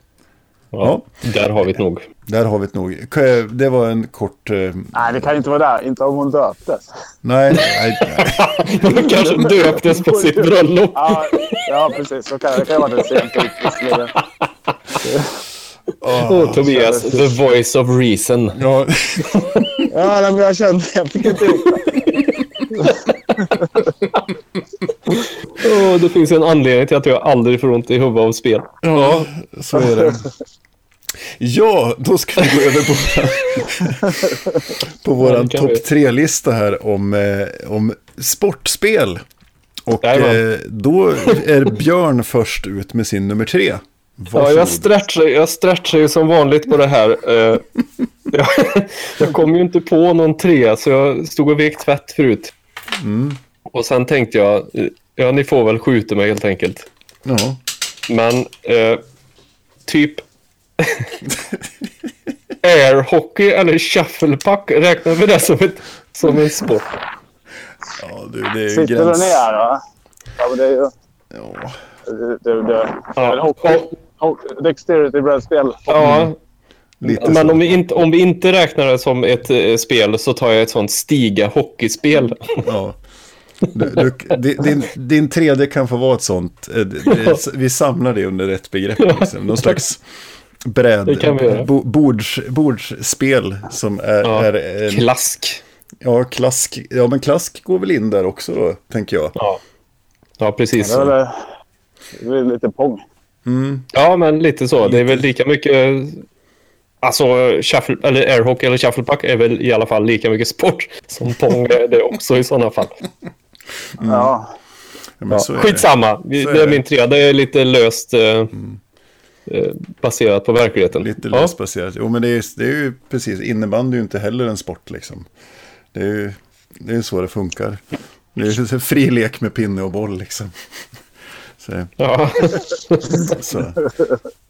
Ja, ja, där har vi ett nog. Där har vi ett nog. Det var en kort... Eh... Nej, det kan inte vara där. Inte om hon döptes. Nej, nej. Hon kanske döptes på sitt bröllop. Ja, ja, precis. Så kan det kan vara det sent. Åh, oh, Tobias. The voice of reason. Ja, ja men jag kände jag fick inte ut oh, det finns en anledning till att jag aldrig får ont i huvudet av spel. Ja, så är det. Ja, då ska vi gå över på på våran topp tre-lista här om, eh, om sportspel. Och eh, då är Björn först ut med sin nummer tre. Varsågod. Ja, jag stretchar, jag stretchar ju som vanligt på det här. Eh, jag, jag kom ju inte på någon trea, så jag stod och vek tvätt förut. Mm. Och sen tänkte jag, ja, ni får väl skjuta mig helt enkelt. Ja. Men eh, typ airhockey eller shufflepack, räknar vi det som, ett, som en sport? Ja, du, det är ju sitter gräns. Du ner då? Ja, men det är ju... Ja. Det, det, det. Ja. Hockey, hockey, dexterity blir ett spel. Ja. Lite men om vi, inte, om vi inte räknar det som ett eh, spel, så tar jag ett sånt stiga hockeyspel. Ja. Du, du, din, din tredje kan få vara ett sånt. Det, vi samlar det under ett begrepp. Liksom. Någon slags bräd, bo, bords, bordsspel som är... Ja. är en, klask. Ja, klask. Ja, men klask går väl in där också då, tänker jag. Ja, ja precis. Ja, det, är, det är lite pong. Mm. Ja, men lite så. Det är väl lika mycket... Alltså, shuffle, eller airhockey eller shufflepack är väl i alla fall lika mycket sport som pong är det också i sådana fall. Mm. Ja. Ja, men så är skitsamma. Det, så är det är min trea. Det är lite löst... Mm. baserat på verkligheten. Lite löst baserat. Jo, men det är, det är ju precis, innebandy är ju inte heller en sport liksom. Det är ju det är så det funkar. Det är lite fri lek med pinne och boll liksom. Så. Ja. så.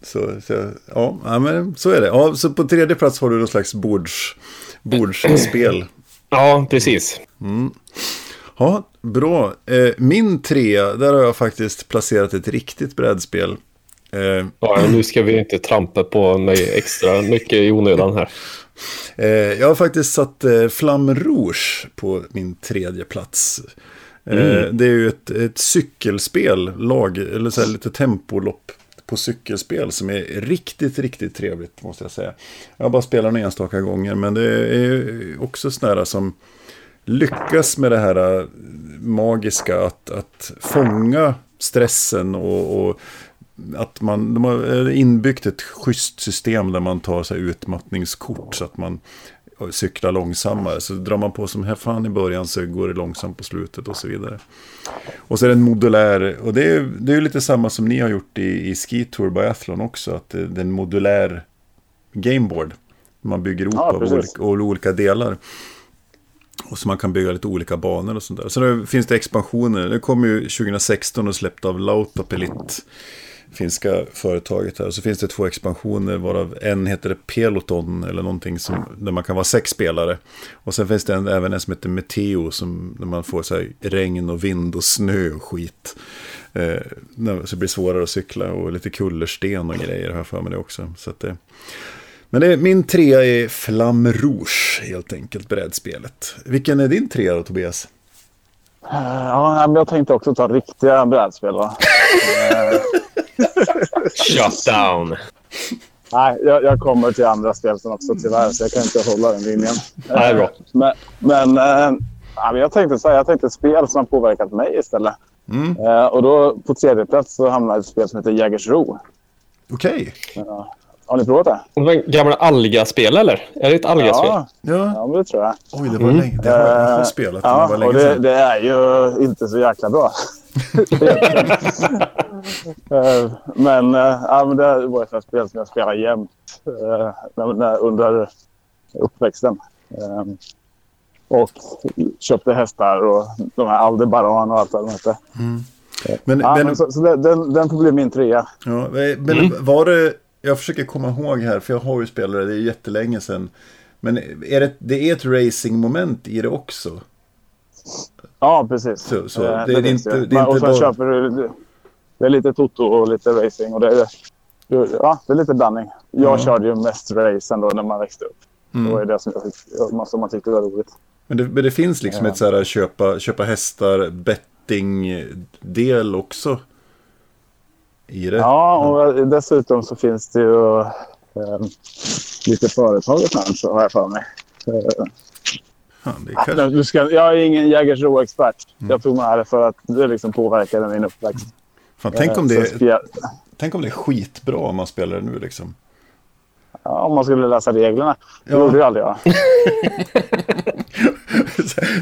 Så, så ja, ja, men så är det. Ja, så på tredje plats har du någon slags bords bordsspel. Ja, precis. Mm. Ja, bra. Min trea, där har jag faktiskt placerat ett riktigt brädspel. Uh, ja, nu ska vi inte trampa på mig extra mycket i onödan här. Uh, jag har faktiskt satt uh, Flamme Rouge på min tredje plats. Uh, mm. Det är ju ett, ett cykelspel, lag, eller så här lite tempolopp på cykelspel som är riktigt, riktigt trevligt måste jag säga. Jag har bara spelat en enstaka gånger, men det är också snära som lyckas med det här magiska att, att fånga stressen och, och att man, de har inbyggt ett schysst system där man tar så här utmattningskort så att man cyklar långsammare. Så drar man på som här fan i början så går det långsamt på slutet och så vidare. Och så är det en modulär, och det är, det är lite samma som ni har gjort i, i Skitour Biathlon också, att det är en modulär gameboard. Man bygger ihop ja, av olika, olika delar. Och så man kan bygga lite olika banor och sånt där. Så nu finns det expansioner. Det kom ju tjugo sexton och släppte av Lautapelit, finska företaget här. Så finns det två expansioner varav en heter Peloton eller någonting som, där man kan vara sex spelare. Och sen finns det en, även en som heter Meteo som, där man får så här regn och vind och snö och skit. Eh, så det blir svårare att cykla och lite kullersten och grejer här för mig det också. Så att det... Men det, min trea är Flamme Rouge, helt enkelt, brädspelet. Vilken är din trea då, Tobias? Ja, jag tänkte också ta riktiga brädspel, va? Shut down! Nej, jag, jag kommer till andra spel sen också tyvärr, så jag kan inte hålla den linjen. Nej, bra. Men, men äh, jag tänkte så här, jag tänkte spel som har påverkat mig istället. Mm. Äh, och då på tredje plats så hamnade ett spel som heter Jägersro. Okej. Okay. Ja. Har ni provat det? Gamla algaspel eller? Är det ett algaspel? Ja, ja. ja men det tror jag. Oj, det var mm. länge. Det har jag inte uh, spelat. Ja, det, var och det, det är ju inte så jäkla bra. uh, men, uh, ja, men det var ett spel som jag spelade jämt uh, när, när, under uppväxten. Uh, och köpte hästar och de här Aldebaran och allt vad de hette. Mm. Men, ja, men, men, så, så det, den, den får bli min trea. Ja, men mm. var det... Jag försöker komma ihåg här, för jag har ju spelare, det är jättelänge sedan. Men är det, det är ett racingmoment i det också? Ja, precis. Så, så. Eh, det, det är inte, det. Det är och inte bara... köper du, det är lite toto och lite racing. Och det är, ja, det är lite blandning. Jag ja. körde ju mest race ändå när man växte upp. Mm. Det var det som, jag, som man tyckte var roligt. Men det, men det finns liksom ja. ett så här köpa, köpa hästar, betting-del också? Ja, och dessutom så finns det ju eh, lite företaget här, så har jag för mig. Eh, Fan, det kanske... du ska, jag är ingen Jägersro-expert. Mm. Jag tog mig här för att det liksom påverkade min uppväxt. Mm. Fan, tänk, om det är, jag... tänk om det är skitbra om man spelar det nu liksom. Ja, om man skulle läsa reglerna. Det ja. gjorde ju aldrig jag.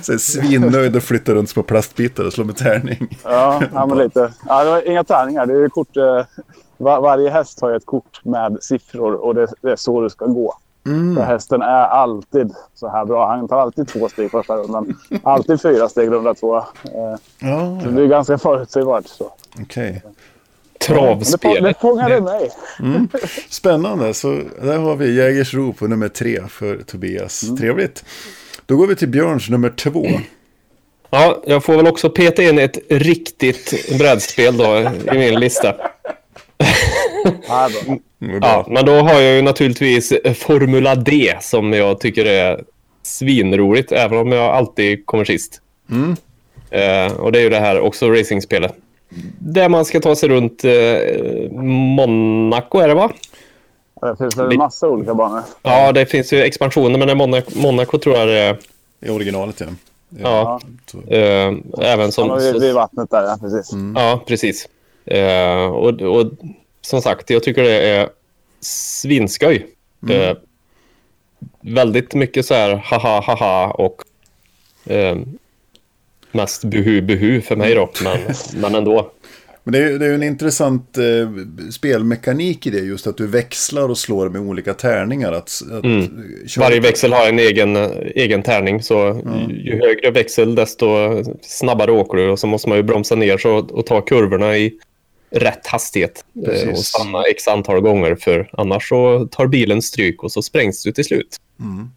så svinnöjd och flyttar runt på plastbitar och slår med tärning. Ja, ja men lite. Ja, det var inga tärningar. Det är kort, eh, var, varje häst har ju ett kort med siffror och det, det är så du ska gå. Mm. För hästen är alltid så här bra. Han tar alltid två steg första rundan. Alltid fyra steg runda två. Eh, ja. Det blir ganska förutsägbart. Okej. Okay. Travspelet. Det fångade mig. Mm. Spännande. Så där har vi Jägers ro på nummer tre för Tobias. Mm. Trevligt. Då går vi till Björns nummer två. Mm. Ja, jag får väl också peta in ett riktigt brädspel då i min lista. Ja, men då har jag ju naturligtvis Formula D som jag tycker är svinroligt, även om jag alltid kommer sist. Mm. Eh, och det är ju det här också racingspelet. Där man ska ta sig runt eh, Monaco är det va? Det finns en massa olika banor. Ja, det finns ju expansioner, men Monaco, Monaco tror jag det är. I originalet, ja. Ja, ja. Eh, även som... Ja, vid vattnet där, ja, precis. Mm. Ja, precis. Eh, och, och som sagt, jag tycker det är svinsköj. Mm. Eh, väldigt mycket så här haha, haha och... Eh, mest buhu, buhu för mig då, men, men ändå. Men det är ju det är en intressant eh, spelmekanik i det, just att du växlar och slår med olika tärningar. Att, att mm. Varje växel har en egen, egen tärning, så mm. ju högre växel desto snabbare åker du. Och så måste man ju bromsa ner så, och ta kurvorna i rätt hastighet. Precis. Och stanna x antal gånger, för annars så tar bilen stryk och så sprängs du till slut. Mm.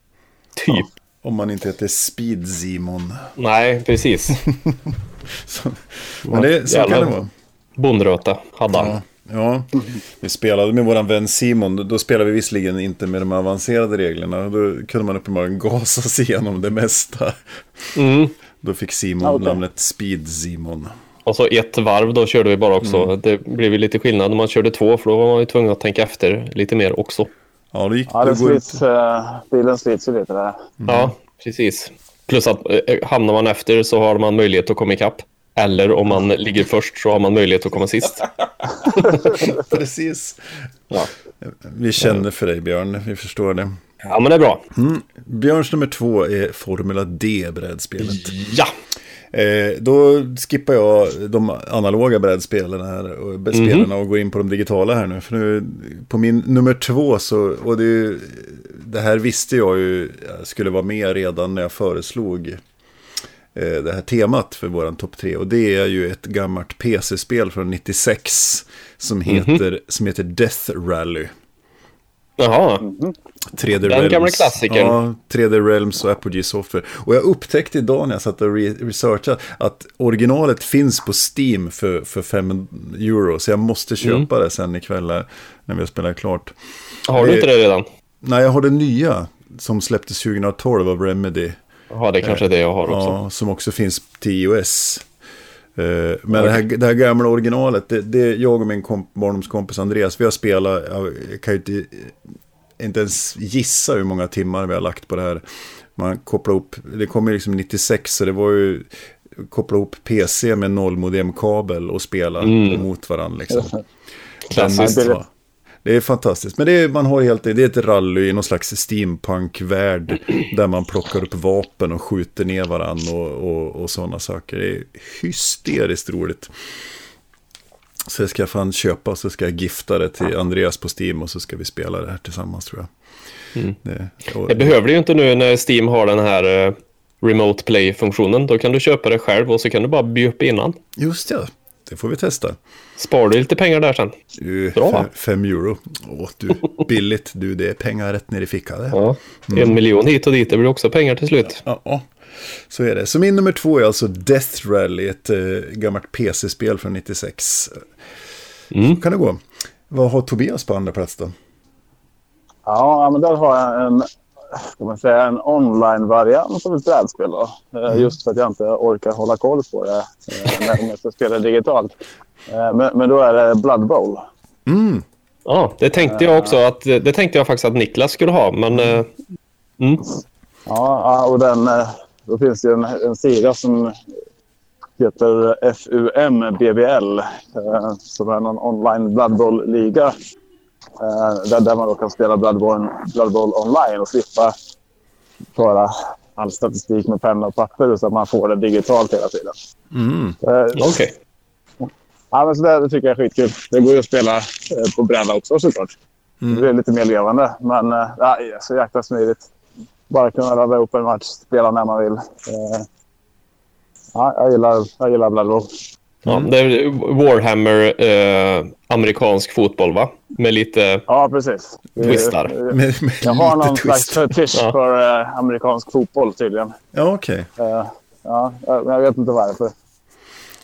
Typ. Ja. Om man inte heter Speed Simon. Nej, precis. så, men det, så kan det vara. Bondröta hade han. Ja, ja, vi spelade med våran vän Simon. Då, då spelade vi visserligen inte med de avancerade reglerna. Då kunde man uppenbarligen gasa sig igenom det mesta. Mm. Då fick Simon okay. namnet Speed Simon. Och så ett varv då körde vi bara också. Mm. Det blev ju lite skillnad när man körde två, för då var man ju tvungen att tänka efter lite mer också. Ja, det gick, ja det slits, uh, bilen slits ju lite där. Mm. Ja, precis. Plus att uh, hamnar man efter så har man möjlighet att komma ikapp. Eller om man ligger först så har man möjlighet att komma sist. Precis. Ja. Vi känner för dig, Björn. Vi förstår det. Ja, men det är bra. Mm. Björns nummer två är Formula D-brädspelet. Ja! Eh, då skippar jag de analoga brädspelen här och bespelarna mm-hmm. och går in på de digitala här nu, för nu på min nummer två så, och det, det här visste jag ju skulle vara med redan när jag föreslog eh, det här temat för våran topp tre, och det är ju ett gammalt P C-spel från nittiosex som heter, mm-hmm. som heter Death Rally. Jaha, den gamla klassikern. Ja, tre D Realms och Apogee Software. Och jag upptäckte idag när jag satt och re- researchade att originalet finns på Steam för, för fem euro. Så jag måste köpa mm. det sen ikväll när vi spelar klart. Har du inte det redan? Nej, jag har det nya som släpptes tjugohundratolv av Remedy. Ja, det är kanske eh, det jag har också. Ja, som också finns till iOS. Men okay. det, här, det här gamla originalet, det, det jag och min komp- barndomskompis Andreas, vi har spelat, jag kan ju inte, inte ens gissa hur många timmar vi har lagt på det här. Man kopplar upp, det kom ju liksom nittiosex, så det var ju koppla upp P C med nollmodemkabel och spela mm. mot varandra liksom. Klassiskt. Ja, det är fantastiskt, men det är, man har helt, det är ett rally i någon slags steampunk-värld där man plockar upp vapen och skjuter ner varandra och, och, och sådana saker. Det är hysteriskt roligt. Så jag ska fan köpa, så ska jag gifta det till Andreas på Steam och så ska vi spela det här tillsammans, tror jag. Mm. Det, och, det behöver du ju inte nu när Steam har den här uh, remote play-funktionen. Då kan du köpa det själv och så kan du bara by upp innan. Just det. Det får vi testa. Sparar du lite pengar där sen? Du, fem euro. Åh, du, billigt. Du, det är pengar rätt ner i fickan. Ja, en mm. miljon hit och dit. Det blir också pengar till slut. Ja, ja, så är det. Så min nummer två är alltså Death Rally. Ett eh, gammalt P C-spel från nittiosex. Mm. Så kan det gå. Vad har Tobias på andra plats då? Ja, men där har jag en, ska man säga, en online-variant av ett brädspel då. Mm. Just för att jag inte orkar hålla koll på det när jag ska spela digitalt. Men, men då är det Blood Bowl. Mm. Ja, det tänkte jag också att, det tänkte jag faktiskt att Niklas skulle ha, men... Mm. Mm. Ja, och den, då finns det ju en, en sida som heter F U M B B L som är någon online Blood Bowl-liga. Där, där man då kan spela Blood Bowl, Blood Bowl online och slippa föra all statistik med penna och papper så att man får det digitalt hela tiden. Mm. Eh, Okej. Okay. Ja, men så det, det tycker jag är skitkul. Det går ju att spela eh, på bräda också såklart. Mm. Det är lite mer levande, men eh, ja, så jäkla smidigt. Bara kunna ladda upp en match, spela när man vill. Eh, ja, jag gillar, jag gillar Blodörn. Ja, det är Warhammer eh, amerikansk fotboll, va? Med lite ja, precis. Twistar. Med, med jag har någon slags fetish ja. för eh, amerikansk fotboll tydligen. Ja, okej. Okay. Eh, ja, jag, jag vet inte varför.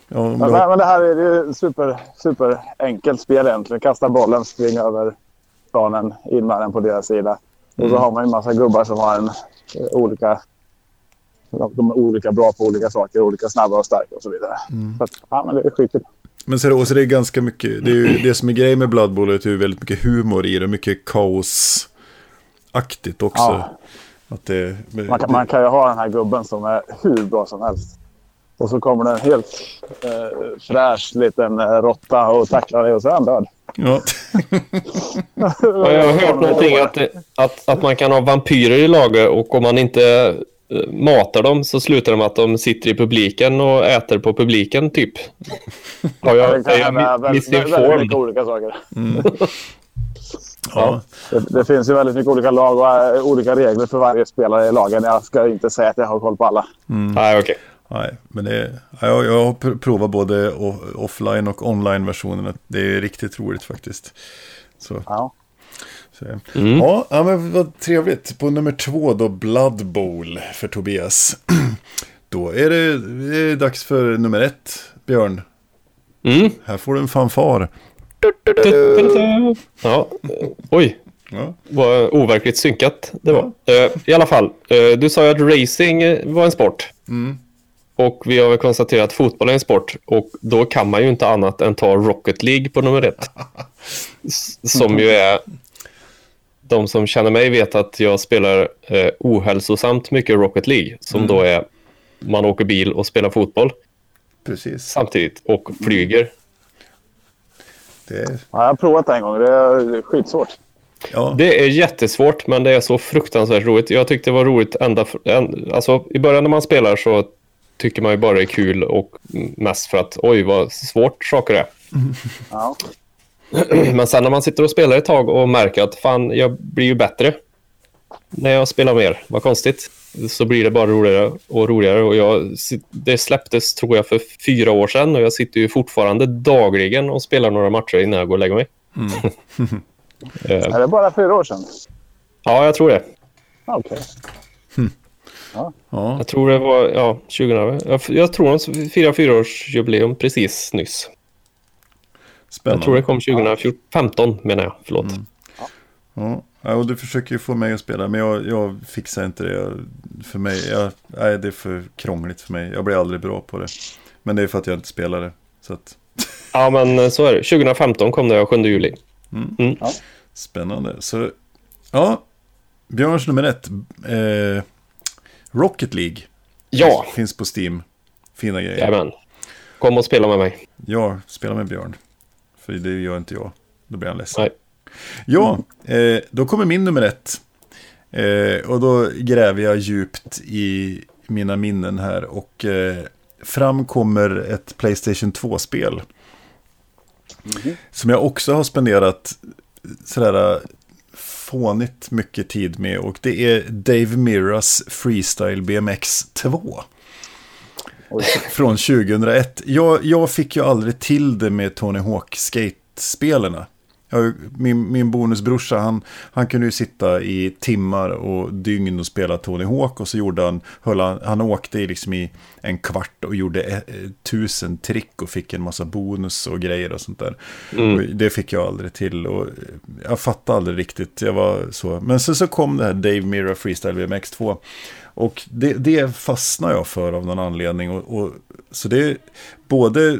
Ja, men... Men, men det här är ju super, super enkelt spel egentligen. Kasta bollen, springa över planen, in med den på deras sida. Mm. Och så har man en massa gubbar som har en, olika... De är olika bra på olika saker, olika snabba och starka och så vidare. Mm. Så att, ja, men det är skitigt. Men så det är ganska mycket, det är ju det som är grej med Blood Bowl är att det är väldigt mycket humor i det, mycket kaosaktigt också. Ja. Att det, man, kan, man kan ju ha den här gubben som är hur bra som helst. Och så kommer det en helt eh, fräsch liten råtta och tacklar dig och så är han död. Ja. Jag har hört någonting att, att, att man kan ha vampyrer i laget och om man inte... matar dem så slutar de med att de sitter i publiken och äter på publiken typ. Ja, jag jag missar ju form. Olika saker. Mm. Ja. Det, det finns ju väldigt mycket olika lag och uh, olika regler för varje spelare i lagen. Jag ska inte säga att jag har koll på alla. Mm. Nej, okej. Okay. Nej, men det, jag, jag har provat både offline och online-versionerna. Det är riktigt roligt faktiskt. Så. Ja. Mm. Ja, men vad trevligt. På nummer två då, Blood Bowl för Tobias. Då är det, det är dags för nummer ett, Björn. Mm. Här får du en fanfar. Ja, oj. Ja. Vad overkligt synkat det var. Ja. I alla fall, du sa ju att racing var en sport. Mm. Och vi har väl konstaterat att fotboll är en sport. Och då kan man ju inte annat än ta Rocket League på nummer ett. Som ju är... De som känner mig vet att jag spelar eh, ohälsosamt mycket Rocket League. Som mm. då är, man åker bil och spelar fotboll. Precis. Samtidigt, och flyger. Det är... ja, jag har provat det en gång, det är skitsvårt. Ja. Det är jättesvårt, men det är så fruktansvärt roligt. Jag tyckte det var roligt ända... För, en, alltså, i början när man spelar så tycker man ju bara det är kul. Och mest för att, oj vad svårt saker det är. Mm. Ja. Men sen när man sitter och spelar ett tag och märker att fan, jag blir ju bättre när jag spelar mer, vad konstigt, så blir det bara roligare och roligare. Och jag, det släpptes tror jag för fyra år sedan och jag sitter ju fortfarande dagligen och spelar några matcher innan jag går och lägger mig. Mm. uh, är det bara fyra år sedan? Ja, jag tror det. Okej. Okay. Mm. Ja. Jag tror det var ja, tjugo jag, jag tror de firar fyraårsjubileum precis nyss. Spännande. Jag tror det kom tjugofemton menar jag, förlåt. Mm. Ja. Ja, och du försöker ju få mig att spela, men jag, jag fixar inte det. Jag, för mig, jag, nej, det är för krångligt för mig. Jag blir aldrig bra på det. Men det är för att jag inte spelar det. Så att... Ja, men så är det. tjugofemton kom det, sjunde juli. Mm. Mm. Ja. Spännande. Så, ja, Björns nummer ett. Eh, Rocket League. Ja. Finns på Steam. Fina grejer. Jajamän. Kom och spela med mig. Ja, spela med Björn. För det gör inte jag. Då blir han ledsen. Nej. Ja, eh, då kommer min nummer ett. Eh, och då gräver jag djupt i mina minnen här. Och eh, fram kommer ett Playstation två-spel. Mm-hmm. Som jag också har spenderat sådär fånigt mycket tid med. Och det är Dave Mirras Freestyle B M X två. Från tjugohundraett. Jag, jag fick ju aldrig till det med Tony Hawk Skate-spelarna. Jag, min, min bonusbrorsa, han, han kunde ju sitta i timmar och dygn och spela Tony Hawk. Och så gjorde han, höll han, han åkte liksom i en kvart och gjorde eh, tusen trick och fick en massa bonus och grejer och sånt där. Mm. Och det fick jag aldrig till och jag fattade aldrig riktigt. Jag var så. Men sen så, så kom det här Dave Mirra Freestyle B M X två. Och det, det fastnar jag för av någon anledning. Och, och, så det är både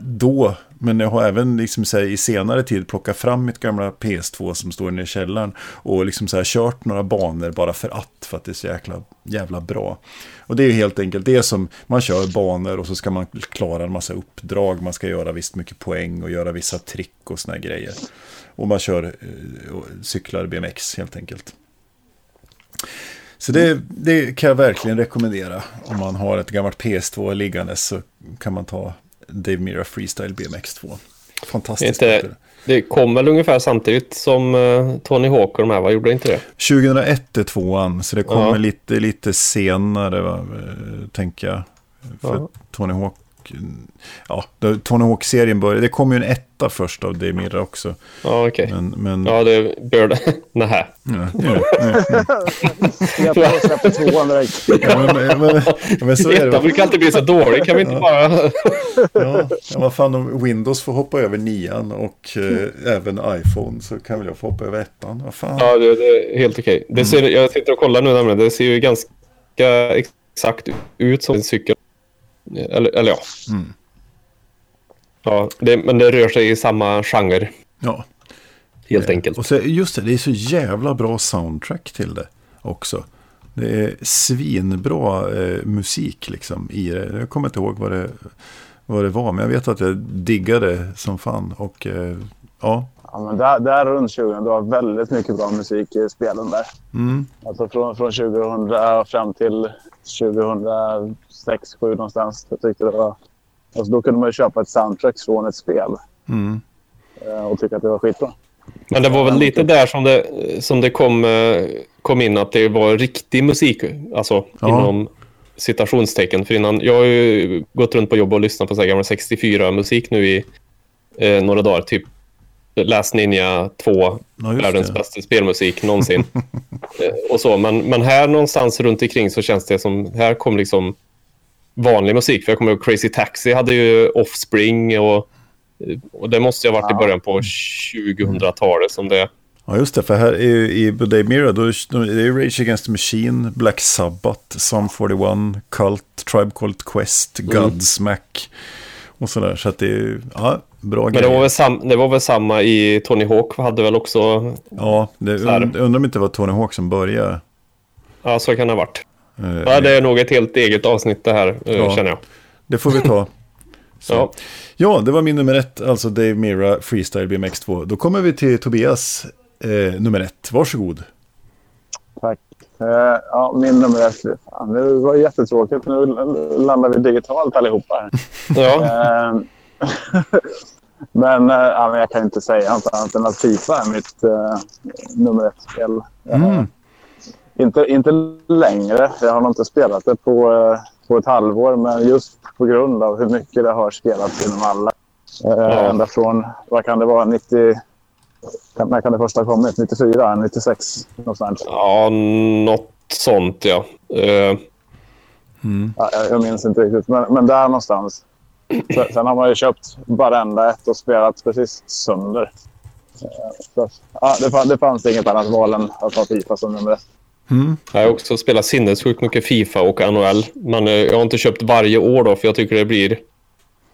då, men jag har även liksom så här, i senare tid plockat fram mitt gamla P S två som står inne i källaren och liksom så här, kört några banor bara för att, för att det är så jäkla, jävla bra. Och det är ju helt enkelt det som man kör banor och så ska man klara en massa uppdrag. Man ska göra visst mycket poäng och göra vissa trick och såna grejer. Och man kör och cyklar B M X helt enkelt. Så det, det kan jag verkligen rekommendera. Om man har ett gammalt P S två liggande så kan man ta Dave Mira Freestyle B M X två. Fantastiskt. Inte, det kom väl ungefär samtidigt som uh, Tony Hawk och de här, vad gjorde inte det? tjugohundraett är tvåan, så det kommer ja. lite, lite senare, va, tänker jag. För ja. Tony Hawk, ja, Tony Hawk-serien började, det kom ju en etta först av Dave Mira också. Ja, okej. Okay. Men, men... Ja, det började, nähä. Ja, ja, ja, ja. Jag pressar på tvåan direkt. Ja, men, men, men, men så är det. Det brukar alltid bli så dålig, kan vi inte ja. bara... Ja, ja, vad fan, om Windows får hoppa över nian och eh, även iPhone så kan väl jag få hoppa över ettan, vad fan. Ja, det, det är helt okej. Okay. Mm. Jag sitter och kollar nu, nämligen. Det ser ju ganska exakt ut som en cykel. Eller, eller ja. Mm. Ja, det, men det rör sig i samma genre. Ja. Helt enkelt. Och så, just det, det är så jävla bra soundtrack till det också. Det är svinbra eh, musik liksom i det. Jag kommer inte ihåg vad det, vad det var, men jag vet att jag diggade som fan. Och eh, ja. Ja, men där, där runt tjugohundra, det var väldigt mycket bra musik i spelen där. Mm. Alltså från, från tjugohundra fram till tjugohundrasex sju någonstans. Jag tyckte det var... Alltså då kunde man ju köpa ett soundtrack från ett spel. Mm. Och tycka att det var skitbra. Men det var väl lite där som det, som det kom, kom in att det var riktig musik. Alltså ja. Inom citationstecken. För innan, jag har ju gått runt på jobb och lyssnat på så här gamla sextiofyra-musik nu i eh, några dagar typ. Last Ninja två, ja, världens bästa spelmusik någonsin. Och så, men, men här någonstans runt omkring så känns det som, här kom liksom vanlig musik. För jag kommer ihåg Crazy Taxi hade ju Offspring och, och det måste ju ha varit ja. i början på tjugohundratalet som det. Ja just det, för här är, i Dave Mira då är det Rage Against the Machine, Black Sabbath, Sum fyrtioett, Cult, Tribe Called Quest, Godsmack mm. och sådär. Så att det är ja. Bra. Men det var, väl sam- det var väl samma i Tony Hawk, hade väl också... Ja, det, und- undrar om inte var Tony Hawk som började. Ja, så kan det ha varit. Uh, ja, det är nog ett helt eget avsnitt det här, ja, känner jag. Det får vi ta. ja. ja, det var min nummer ett, alltså Dave Mira Freestyle B M X två. Då kommer vi till Tobias eh, nummer ett. Varsågod. Tack. Uh, ja, min nummer ett. Fan, det var jättetråkigt. Nu landar vi digitalt allihopa. ja. Uh, men, ja, men jag kan inte säga något annat än att FIFA är mitt eh, nummer ett spel. Mm. Inte, inte längre, jag har nog inte spelat det på, eh, på ett halvår, men just på grund av hur mycket det har spelats inom alla. Eh, mm. Ända från, vad kan det vara, nittio, när kan det första ha kommit? nittiofyra, nittiosex någonstans. Ja, något sånt ja. Uh. Mm. ja jag, jag minns inte riktigt, men, men där någonstans. Sen har man ju köpt varenda ett och spelat precis sönder. Så, ja, det, fanns, det fanns inget annat val än att ta FIFA som nummer ett. Mm. Jag har också spelat sinnessjukt mycket FIFA och N H L. Men jag har inte köpt varje år då, för jag tycker det blir...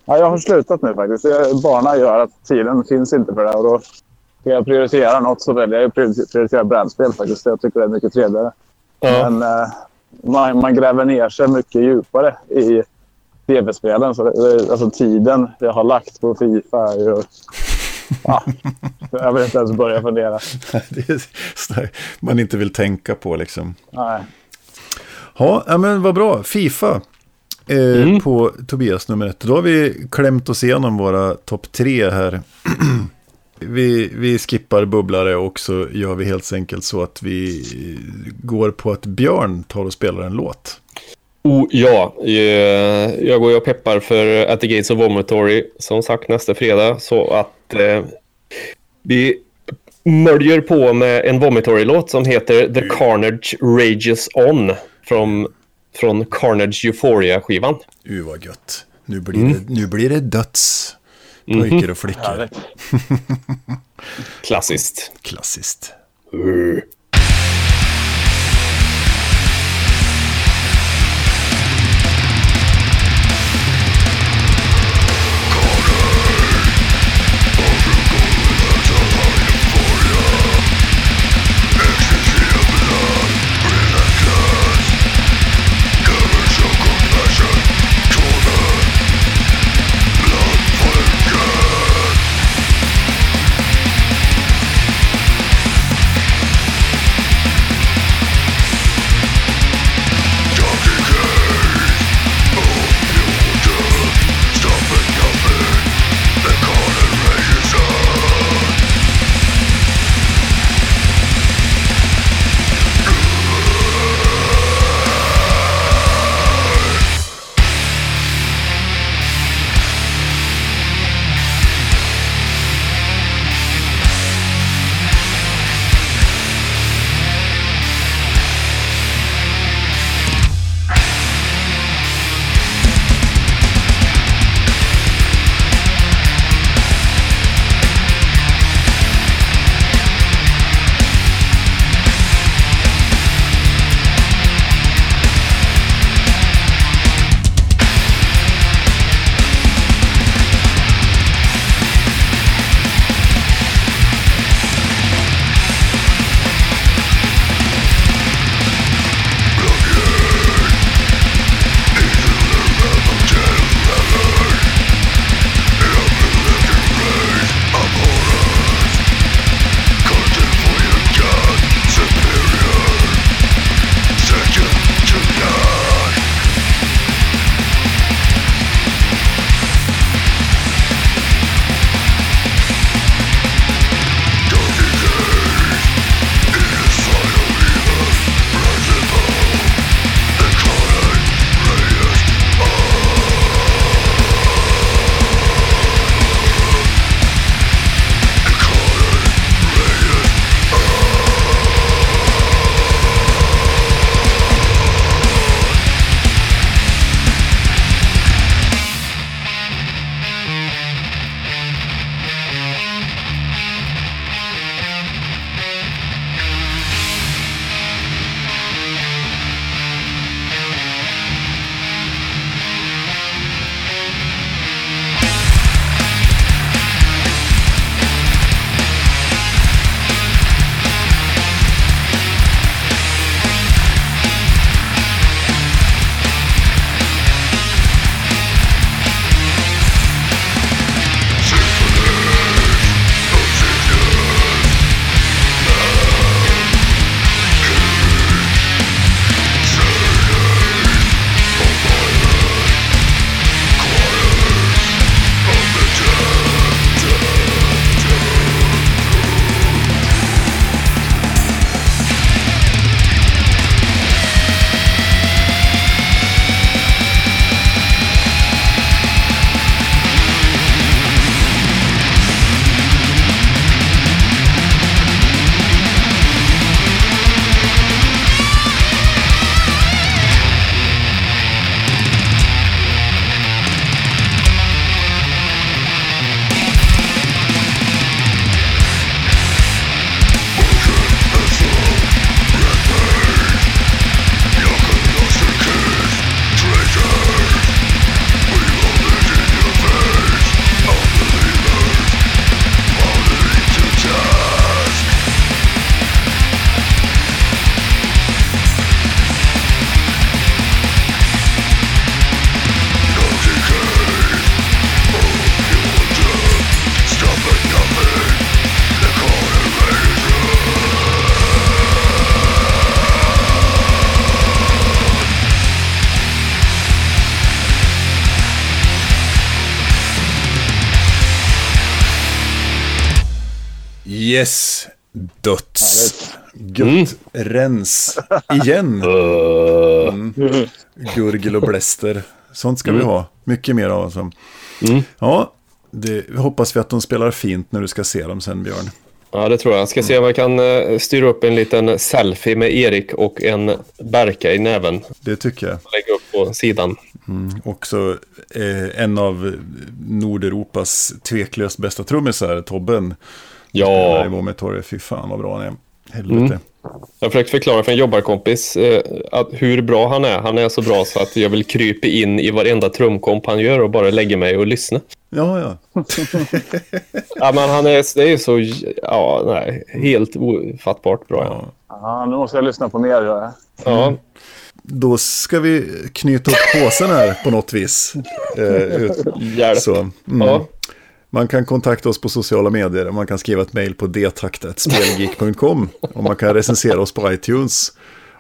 Ja, jag har slutat nu faktiskt. Barna gör att tiden finns inte för det. Och då ska jag prioritera något så väljer jag att prioritera brädspel faktiskt. Jag tycker det är mycket trevligare. Ja. Men man, man gräver ner sig mycket djupare i... T V-spelen, så det, alltså tiden jag har lagt på FIFA är ju... Ja, jag vill inte ens börja fundera. Det är sådär man inte vill tänka på liksom. Nej. Ja, men vad bra. FIFA eh, mm. på Tobias nummer ett. Då har vi klämt oss igenom våra topp tre här. vi, vi skippar bubblare och så gör vi helt enkelt så att vi går på att Björn tar och spelar en låt. Oh, ja, jag går och peppar för At The Gates och Vomitory som sagt nästa fredag, så att eh, vi möljer på med en Vomitory-låt som heter The Carnage Rages On från, från Carnage Euphoria-skivan. Uh, vad gött. Nu blir mm. det, nu blir det döds pojker och flickor. Klassiskt. Klassiskt. Uh. Yes, döds. Gött mm. rens igen. Mm. Gurgel och bläster. Sånt ska mm. vi ha. Mycket mer av alltså. Mm. Ja, det hoppas vi att de spelar fint när du ska se dem sen, Björn. Ja, det tror jag. Jag ska se om jag kan styra upp en liten selfie med Erik och en bärka i näven. Det tycker jag. Lägga upp på sidan. Mm. Också eh, en av Nordeuropas tveklöst bästa trummisar, Tobben. Ja. I Vomitory. Fy fan vad bra han är. Helvete. Mm. Jag har försökt förklara för en jobbarkompis eh, att hur bra han är. Han är så bra så att jag vill krypa in i varenda trumkomp han gör och bara lägga mig och lyssna. Ja, ja. Ja, men han är, det är så ja, nej, helt ofattbart bra. Ja. Ja, nu måste jag lyssna på mer. Ja. Ja. Då ska vi knyta upp påsen här på något vis. Eh, så. Mm. Ja. Man kan kontakta oss på sociala medier. Man kan skriva ett mejl på d t r a k at spelgeek dot com och man kan recensera oss på iTunes.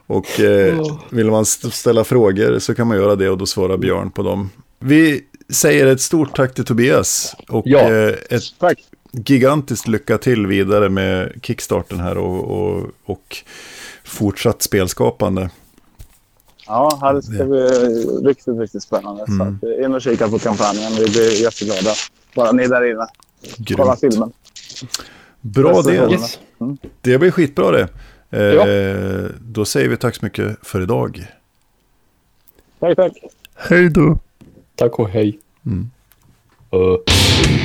Och eh, vill man ställa frågor så kan man göra det och då svarar Björn på dem. Vi säger ett stort tack till Tobias och ja, eh, ett tack. Gigantiskt lycka till vidare med Kickstarten här och, och, och fortsatt spelskapande. Ja, här ska vi riktigt, riktigt spännande. Mm. Så att, in och kika på kampanjen. Vi blir jätteglada. Bara ni där inne. Grymt. Kolla filmen. Bra det. Yes. Mm. Det blir skitbra det. Eh, ja. Då säger vi tack så mycket för idag. Tack, tack. Hej då. Tack och hej. Mm. Uh.